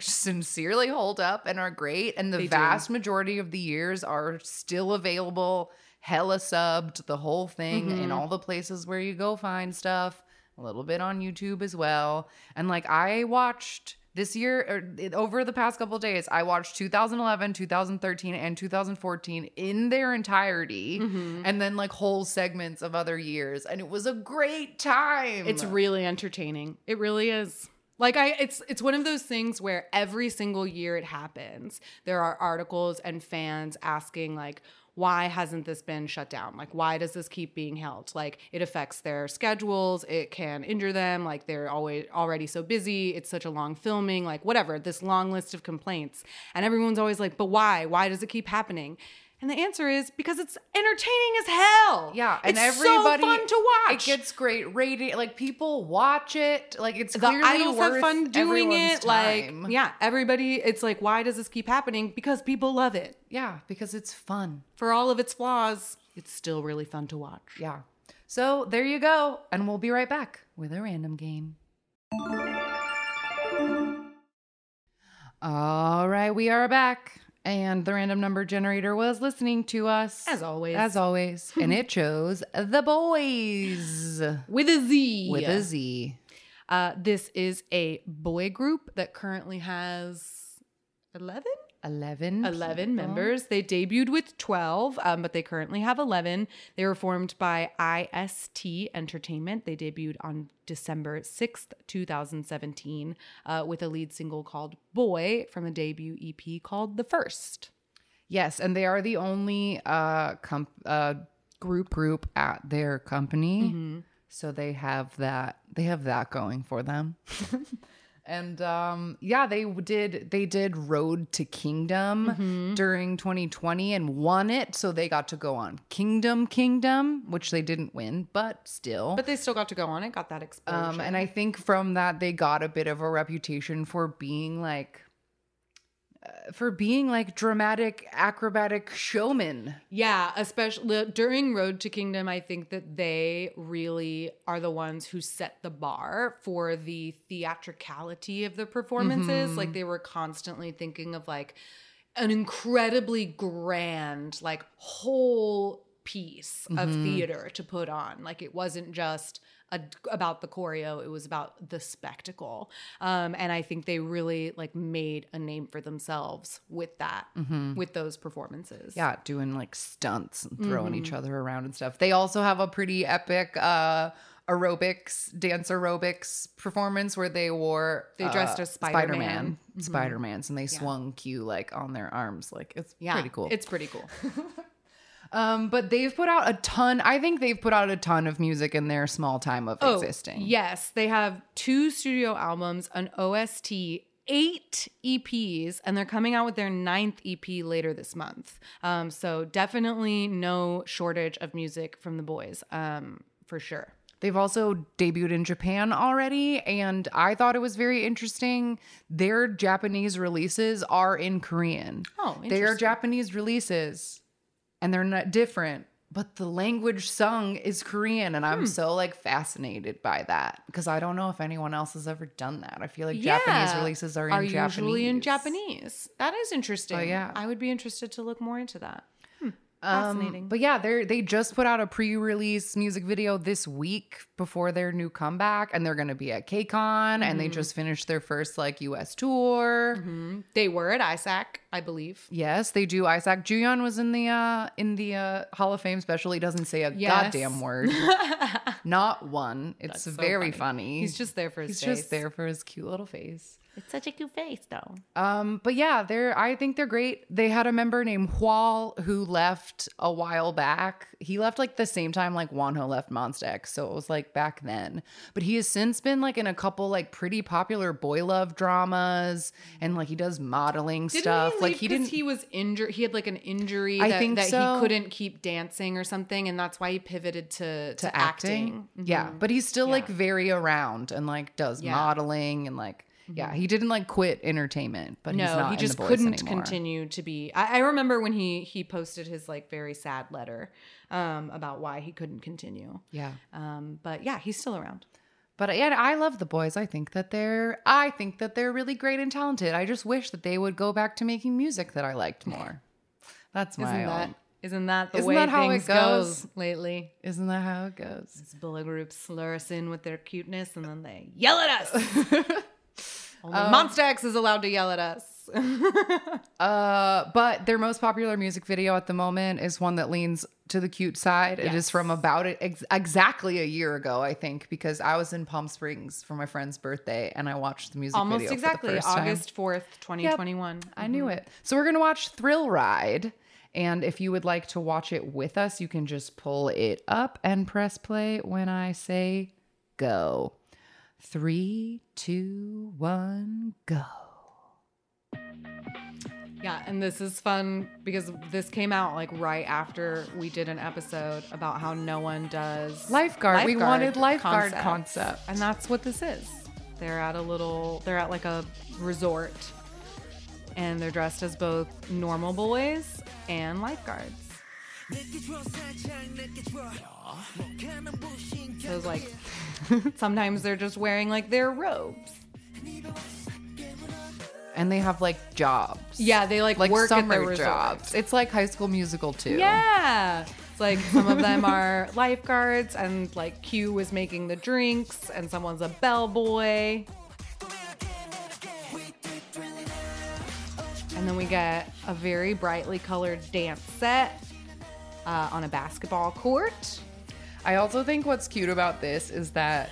sincerely hold up and are great. And the they vast do. majority of the years are still available. Hella subbed, the whole thing mm-hmm. in all the places where you go find stuff, a little bit on YouTube as well. And like I watched this year, or over the past couple of days, I watched two thousand eleven, two thousand thirteen, and two thousand fourteen in their entirety, mm-hmm. and then like whole segments of other years. And it was a great time. It's really entertaining. It really is. Like I, it's it's one of those things where every single year it happens. There are articles and fans asking like, why hasn't this been shut down? Like, why does this keep being held? Like, it affects their schedules. It can injure them. Like, they're always already so busy. It's such a long filming. Like, whatever. This long list of complaints. And everyone's always like, but why? Why does it keep happening? And the answer is because it's entertaining as hell. Yeah. And it's everybody, so fun to watch. It gets great rating. Like, people watch it. Like, it's clearly the idols worth have fun doing it. Time. Like, yeah, everybody, it's like, why does this keep happening? Because people love it. Yeah, because it's fun. For all of its flaws, it's still really fun to watch. Yeah. So there you go. And we'll be right back with a random game. All right, we are back. And the random number generator was listening to us. As always. As always. And it chose The Boyz. With a Z. With a Z. Uh, this is a boy group that currently has eleven? eleven. eleven members. They debuted with twelve, um, but they currently have eleven. They were formed by I S T Entertainment. They debuted on December sixth, two thousand seventeen, uh, with a lead single called Boy from a debut E P called The First. Yes, and they are the only uh, comp- uh, group group at their company. Mm-hmm. So they have that. They have that going for them. And um, yeah, they did they did Road to Kingdom mm-hmm. during twenty twenty and won it. So they got to go on Kingdom Kingdom, which they didn't win, but still. But they still got to go on it, got that exposure. Um, and I think from that, they got a bit of a reputation for being like, uh, for being like dramatic, acrobatic showmen. Yeah, especially during Road to Kingdom, I think that they really are the ones who set the bar for the theatricality of the performances. Mm-hmm. Like they were constantly thinking of like an incredibly grand, like whole piece mm-hmm. of theater to put on. Like it wasn't just a, about the choreo. It was about the spectacle. Um, and I think they really like made a name for themselves with that, mm-hmm. with those performances. Yeah, doing like stunts and throwing mm-hmm. each other around and stuff. They also have a pretty epic uh, aerobics, dance aerobics performance where they wore they dressed uh, as Spider-Man. Spider-Man. Mm-hmm. Spider-Mans, and they yeah. swung Q like on their arms. Like it's yeah, pretty cool. It's pretty cool. Um, but they've put out a ton. I think they've put out a ton of music in their small time of oh, existing. Yes. They have two studio albums, an O S T, eight E Ps, and they're coming out with their ninth E P later this month. Um, so definitely no shortage of music from the Boyz, um, for sure. They've also debuted in Japan already, and I thought it was very interesting. Their Japanese releases are in Korean. Oh, interesting. Their Japanese releases... And they're not different, but the language sung is Korean. And hmm. I'm so like fascinated by that because I don't know if anyone else has ever done that. I feel like yeah. Japanese releases are in are Japanese. usually in Japanese. That is interesting. Oh, yeah. I would be interested to look more into that. Hmm. Fascinating. Um, but yeah, they they just put out a pre-release music video this week before their new comeback. And they're going to be at KCON. Mm-hmm. And they just finished their first like U S tour. Mm-hmm. They were at I S A C. I believe. Yes, they do. Isaac Juyeon was in the uh, in the uh, Hall of Fame special. He doesn't say a yes. goddamn word. Not one. It's That's very so funny. funny. He's just there for his He's face. He's just there for his cute little face. It's such a cute face, though. Um, but yeah, they're. I think they're great. They had a member named Hwal who left a while back. He left like the same time like Wonho left Monsta X, so it was like back then. But he has since been like in a couple like pretty popular boy love dramas, and like he does modeling Didn't stuff. He like he didn't. He was injured. He had like an injury. I that, think that so. he couldn't keep dancing or something, and that's why he pivoted to to, to acting. acting. Mm-hmm. Yeah, but he's still yeah. like very around and like does yeah. modeling and like. Yeah, he didn't like quit entertainment, but no, he's not he just in the Boyz couldn't anymore. continue to be. I, I remember when he he posted his like very sad letter um, about why he couldn't continue. Yeah, um, but yeah, he's still around. But and I love the Boyz. I think that they're I think that they're really great and talented. I just wish that they would go back to making music that I liked more. That's my Isn't that- own. Isn't that the Isn't way that how things it goes? goes lately? Isn't that how it goes? These bully groups lure us in with their cuteness and then they yell at us. Only um, Monsta X is allowed to yell at us. uh, but their most popular music video at the moment is one that leans to the cute side. Yes. It is from about it ex- exactly a year ago, I think, because I was in Palm Springs for my friend's birthday and I watched the music Almost video exactly, for the first time. August fourth, twenty twenty-one. Yep, mm-hmm. I knew it. So we're going to watch Thrill Ride. And if you would like to watch it with us, you can just pull it up and press play when I say go. Three, two, one, go. Yeah, and this is fun because this came out like right after we did an episode about how no one does lifeguard. lifeguard we wanted lifeguard concept. concept, and that's what this is. They're at a little, they're at like a resort, and they're dressed as both normal boys and lifeguards. So like sometimes they're just wearing like their robes. And they have like jobs. Yeah, they like, like work at their resorts. jobs. It's like High School Musical too. Yeah. It's like some of them are lifeguards and like Q is making the drinks and someone's a bellboy. And then we get a very brightly colored dance set. Uh, on a basketball court. I also think what's cute about this is that,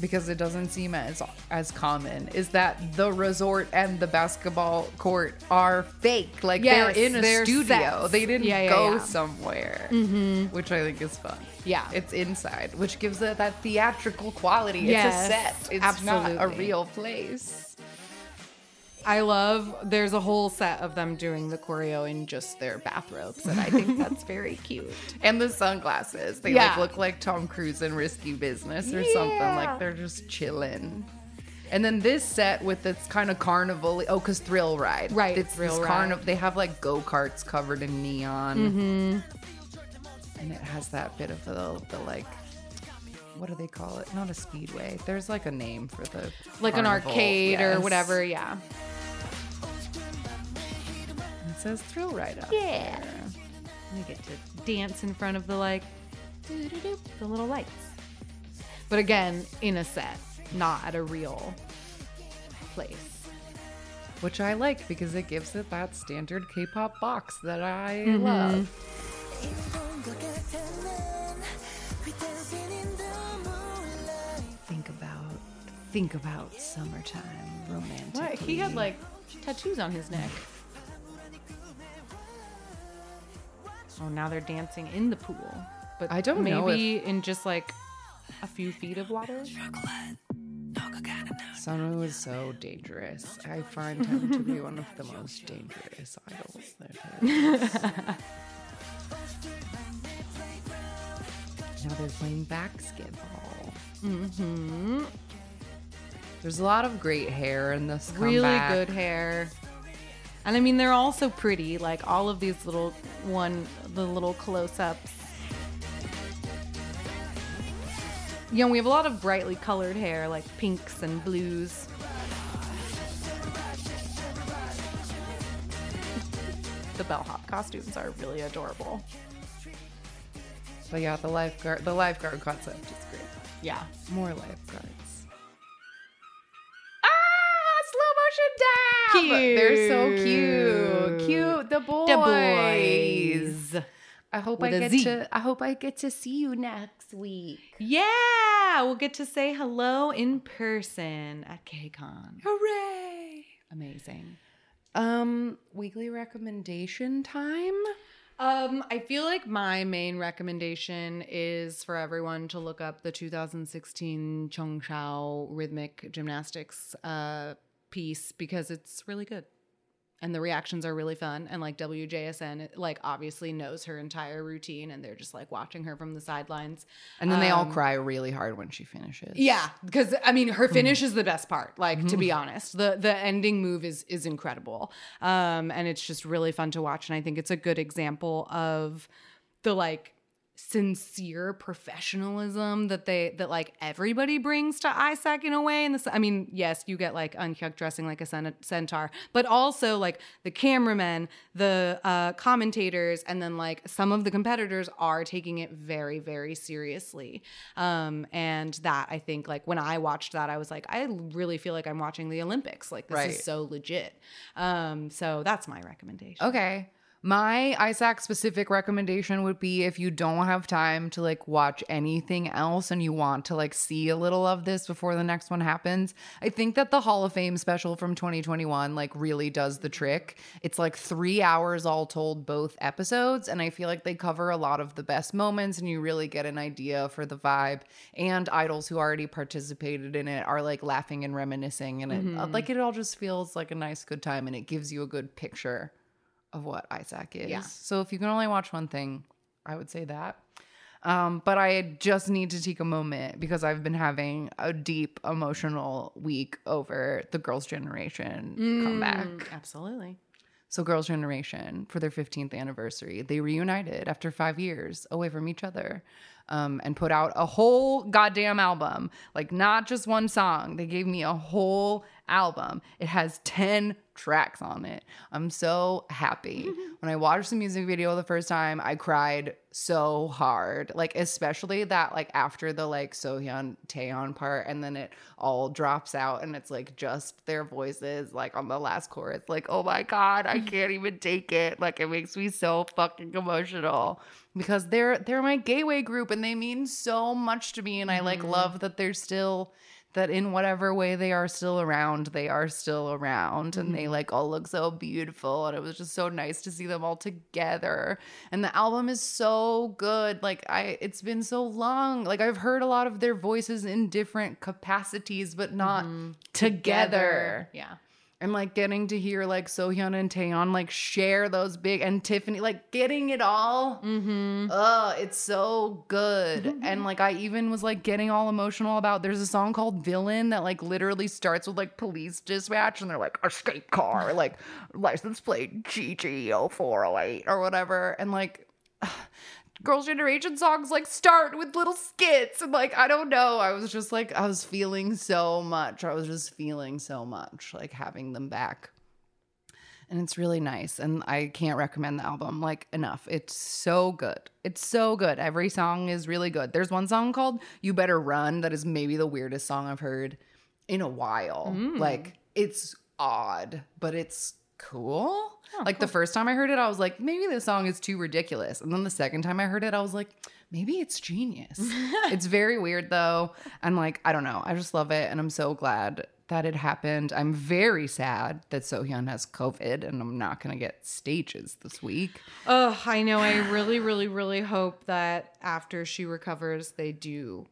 because it doesn't seem as as common, is that the resort and the basketball court are fake. Like yes, they're in a they're studio. Sets. They didn't yeah, yeah, go yeah. somewhere, mm-hmm. which I think is fun. Yeah. It's inside, which gives it that theatrical quality. Yes, it's a set. It's absolutely. not a real place. I love, there's a whole set of them doing the choreo in just their bathrobes, and I think that's very cute. And the sunglasses. They yeah. like look like Tom Cruise in Risky Business or yeah. something. Like they're just chilling. And then this set with its kind of carnival, oh, because Thrill Ride. Right, it's Thrill Ride. Carnival. They have like go-karts covered in neon. Mm-hmm. And it has that bit of the, the like... What do they call it? Not a speedway. There's like a name for the like carnival. An arcade yes. or whatever. Yeah. It says Thrill Ride up. Yeah. There. And they get to dance in front of the like the little lights. But again, in a set, not at a real place. Which I like because it gives it that standard K-pop box that I mm-hmm. love. Think about, think about summertime romantically. What? He had like tattoos on his neck. Oh, now they're dancing in the pool. But I don't maybe know if... in just like a few feet of water. Sonu is so dangerous. I find him to be one of the most dangerous idols there is. Now they're playing basketball. Mm-hmm. There's a lot of great hair in this comeback. Really good hair. And I mean, they're all so pretty. Like all of these little one, the little close-ups. You know, we have a lot of brightly colored hair, like pinks and blues. The bellhop costumes are really adorable. But yeah, the lifeguard, the lifeguard concept is great. Yeah, more lifeguards. Ah, slow motion dab! Cute. They're so cute. Cute. The boys. The boys. I hope With I get Z. to I hope I get to see you next week. Yeah, we'll get to say hello in person at K-Con. Hooray! Amazing. Um, weekly recommendation time. Um, I feel like my main recommendation is for everyone to look up the two thousand sixteen Cheongshao rhythmic gymnastics uh, piece because it's really good. And the reactions are really fun. And like W J S N, like obviously knows her entire routine and they're just like watching her from the sidelines. And then um, they all cry really hard when she finishes. Yeah. Cause I mean, her finish is the best part. Like to be honest, the, the ending move is, is incredible. Um, and it's just really fun to watch. And I think it's a good example of the like sincere professionalism that they that like everybody brings to I S A C in a way. And this, I mean, yes, you get like Unhyuk dressing like a centaur, but also like the cameramen, the uh, commentators, and then like some of the competitors are taking it very, very seriously. Um, and that I think like when I watched that, I was like, I really feel like I'm watching the Olympics. Like this right. is so legit. Um, so that's my recommendation. Okay. My I S A C specific recommendation would be if you don't have time to like watch anything else and you want to like see a little of this before the next one happens, I think that the Hall of Fame special from twenty twenty-one like really does the trick. It's like three hours all told, both episodes. And I feel like they cover a lot of the best moments and you really get an idea for the vibe. And idols who already participated in it are like laughing and reminiscing. And mm-hmm. it, like it all just feels like a nice good time and it gives you a good picture of what I S A C is. Yeah. So if you can only watch one thing, I would say that. Um, but I just need to take a moment because I've been having a deep emotional week over the Girls' Generation mm, comeback. Absolutely. So Girls' Generation, for their fifteenth anniversary, they reunited after five years away from each other um, and put out a whole goddamn album. Like, not just one song. They gave me a whole album. It has ten tracks on it. I'm so happy. When I watched the music video the first time, I cried so hard. Like, especially that, like, after the, like, Sohyun, Taeyeon part, and then it all drops out, and it's, like, just their voices, like, on the last chorus. Like, oh, my God, I can't even take it. Like, it makes me so fucking emotional. Because they're they're my gateway group, and they mean so much to me, and I, like, love that they're still... that in whatever way they are still around, they are still around. And they like all look so beautiful. And it was just so nice to see them all together. And the album is so good. Like I, it's been so long. Like I've heard a lot of their voices in different capacities, but not mm-hmm. together. together. Yeah. And like getting to hear like Sohyun and Taeyeon like share those big and Tiffany like getting it all. Mm-hmm. Oh, it's so good. Mm-hmm. And like I even was like getting all emotional about there's a song called Villain that like literally starts with like police dispatch and they're like escape car like license plate G G zero four zero eight or whatever and like. Girls' Generation songs like start with little skits and like I don't know I was just like I was feeling so much I was just feeling so much like having them back and it's really nice. And I can't recommend the album like enough. It's so good. It's so good. Every song is really good. There's one song called You Better Run that is maybe the weirdest song I've heard in a while. Mm. Like, it's odd, but it's cool. Oh, like cool. The first time I heard it, I was like, maybe this song is too ridiculous. And then the second time I heard it, I was like, maybe it's genius. It's very weird though. And like, I don't know. I just love it. And I'm so glad that it happened. I'm very sad that Sohyun has COVID and I'm not going to get stages this week. Oh, I know. I really, really, really hope that after she recovers, they do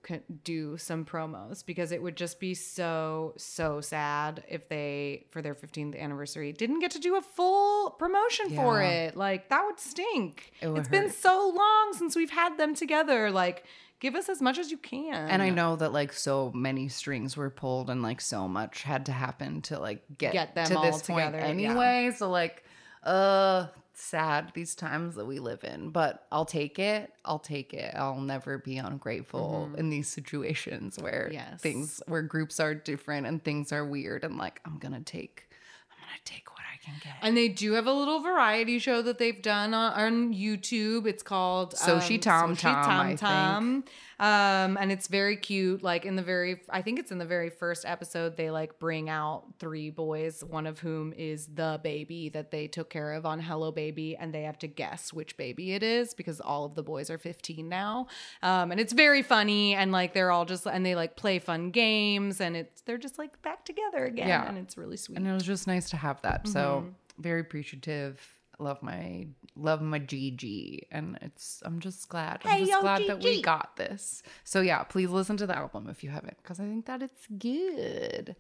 do some promos, because it would just be so, so sad if they, for their fifteenth anniversary, didn't get to do a full promotion yeah. for it. Like, that would stink. It would it's hurt. Been so long since we've had them together. Like, give us as much as you can. And I know that like so many strings were pulled and like so much had to happen to like get, get them to all this together point anyway. Yeah. So like, uh, sad these times that we live in, but I'll take it. I'll take it. I'll never be ungrateful mm-hmm. in these situations where yes. things, where groups are different and things are weird. And like, I'm going to take, I'm going to take what I can get. And they do have a little variety show that they've done on, on YouTube. It's called So um, She Tom so Tom, Tom, I Tom. Think. Um, and it's very cute. Like in the very, I think it's in the very first episode, they like bring out three boys, one of whom is the baby that they took care of on Hello Baby. And they have to guess which baby it is because all of the boys are fifteen now. Um, and it's very funny. And like, they're all just, and they like play fun games and it's, they're just like back together again. Yeah. And it's really sweet. And it was just nice to have that. Mm-hmm. So very appreciative. Love my, love my Gigi. And it's, I'm just glad. I'm hey, just yo, glad Gigi. That we got this. So yeah, please listen to the album if you haven't, because I think that it's good.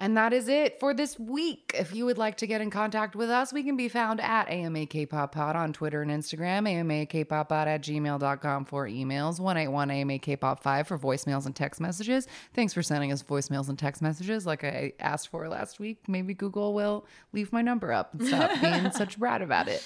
And that is it for this week. If you would like to get in contact with us, we can be found at AMAKPopPod on Twitter and Instagram, AMAKPopPod at gmail dot com for emails, one eight one A M A K pop five for voicemails and text messages. Thanks for sending us voicemails and text messages like I asked for last week. Maybe Google will leave my number up and stop being such a brat about it.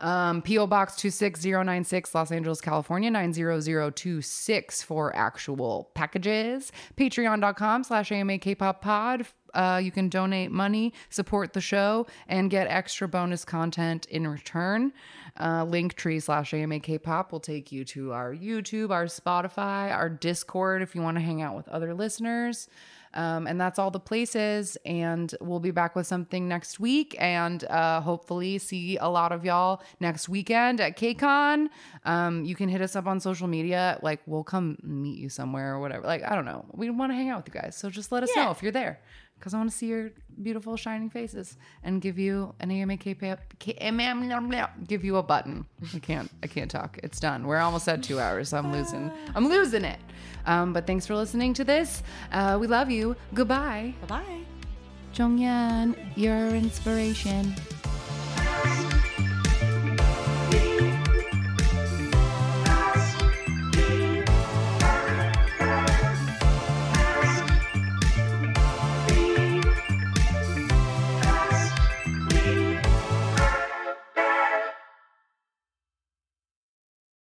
Um, P O Box two six zero nine six, Los Angeles, California, nine zero zero two six for actual packages. Patreon.com slash AMAKPopPod. Uh, you can donate money, support the show, and get extra bonus content in return. Uh, Linktree slash AMAKPop will take you to our YouTube, our Spotify, our Discord if you want to hang out with other listeners. Um, and that's all the places. And we'll be back with something next week. And uh, hopefully see a lot of y'all next weekend at KCON. Um, you can hit us up on social media. Like, we'll come meet you somewhere or whatever. Like, I don't know. We want to hang out with you guys. So just let us yeah. know if you're there. Because I want to see your beautiful, shining faces and give you an A M A K P, give you a button. I can't, I can't talk. It's done. We're almost at two hours. So I'm losing, I'm losing it. Um, but thanks for listening to this. Uh, we love you. Goodbye. Bye-bye. Jonghyun, your inspiration.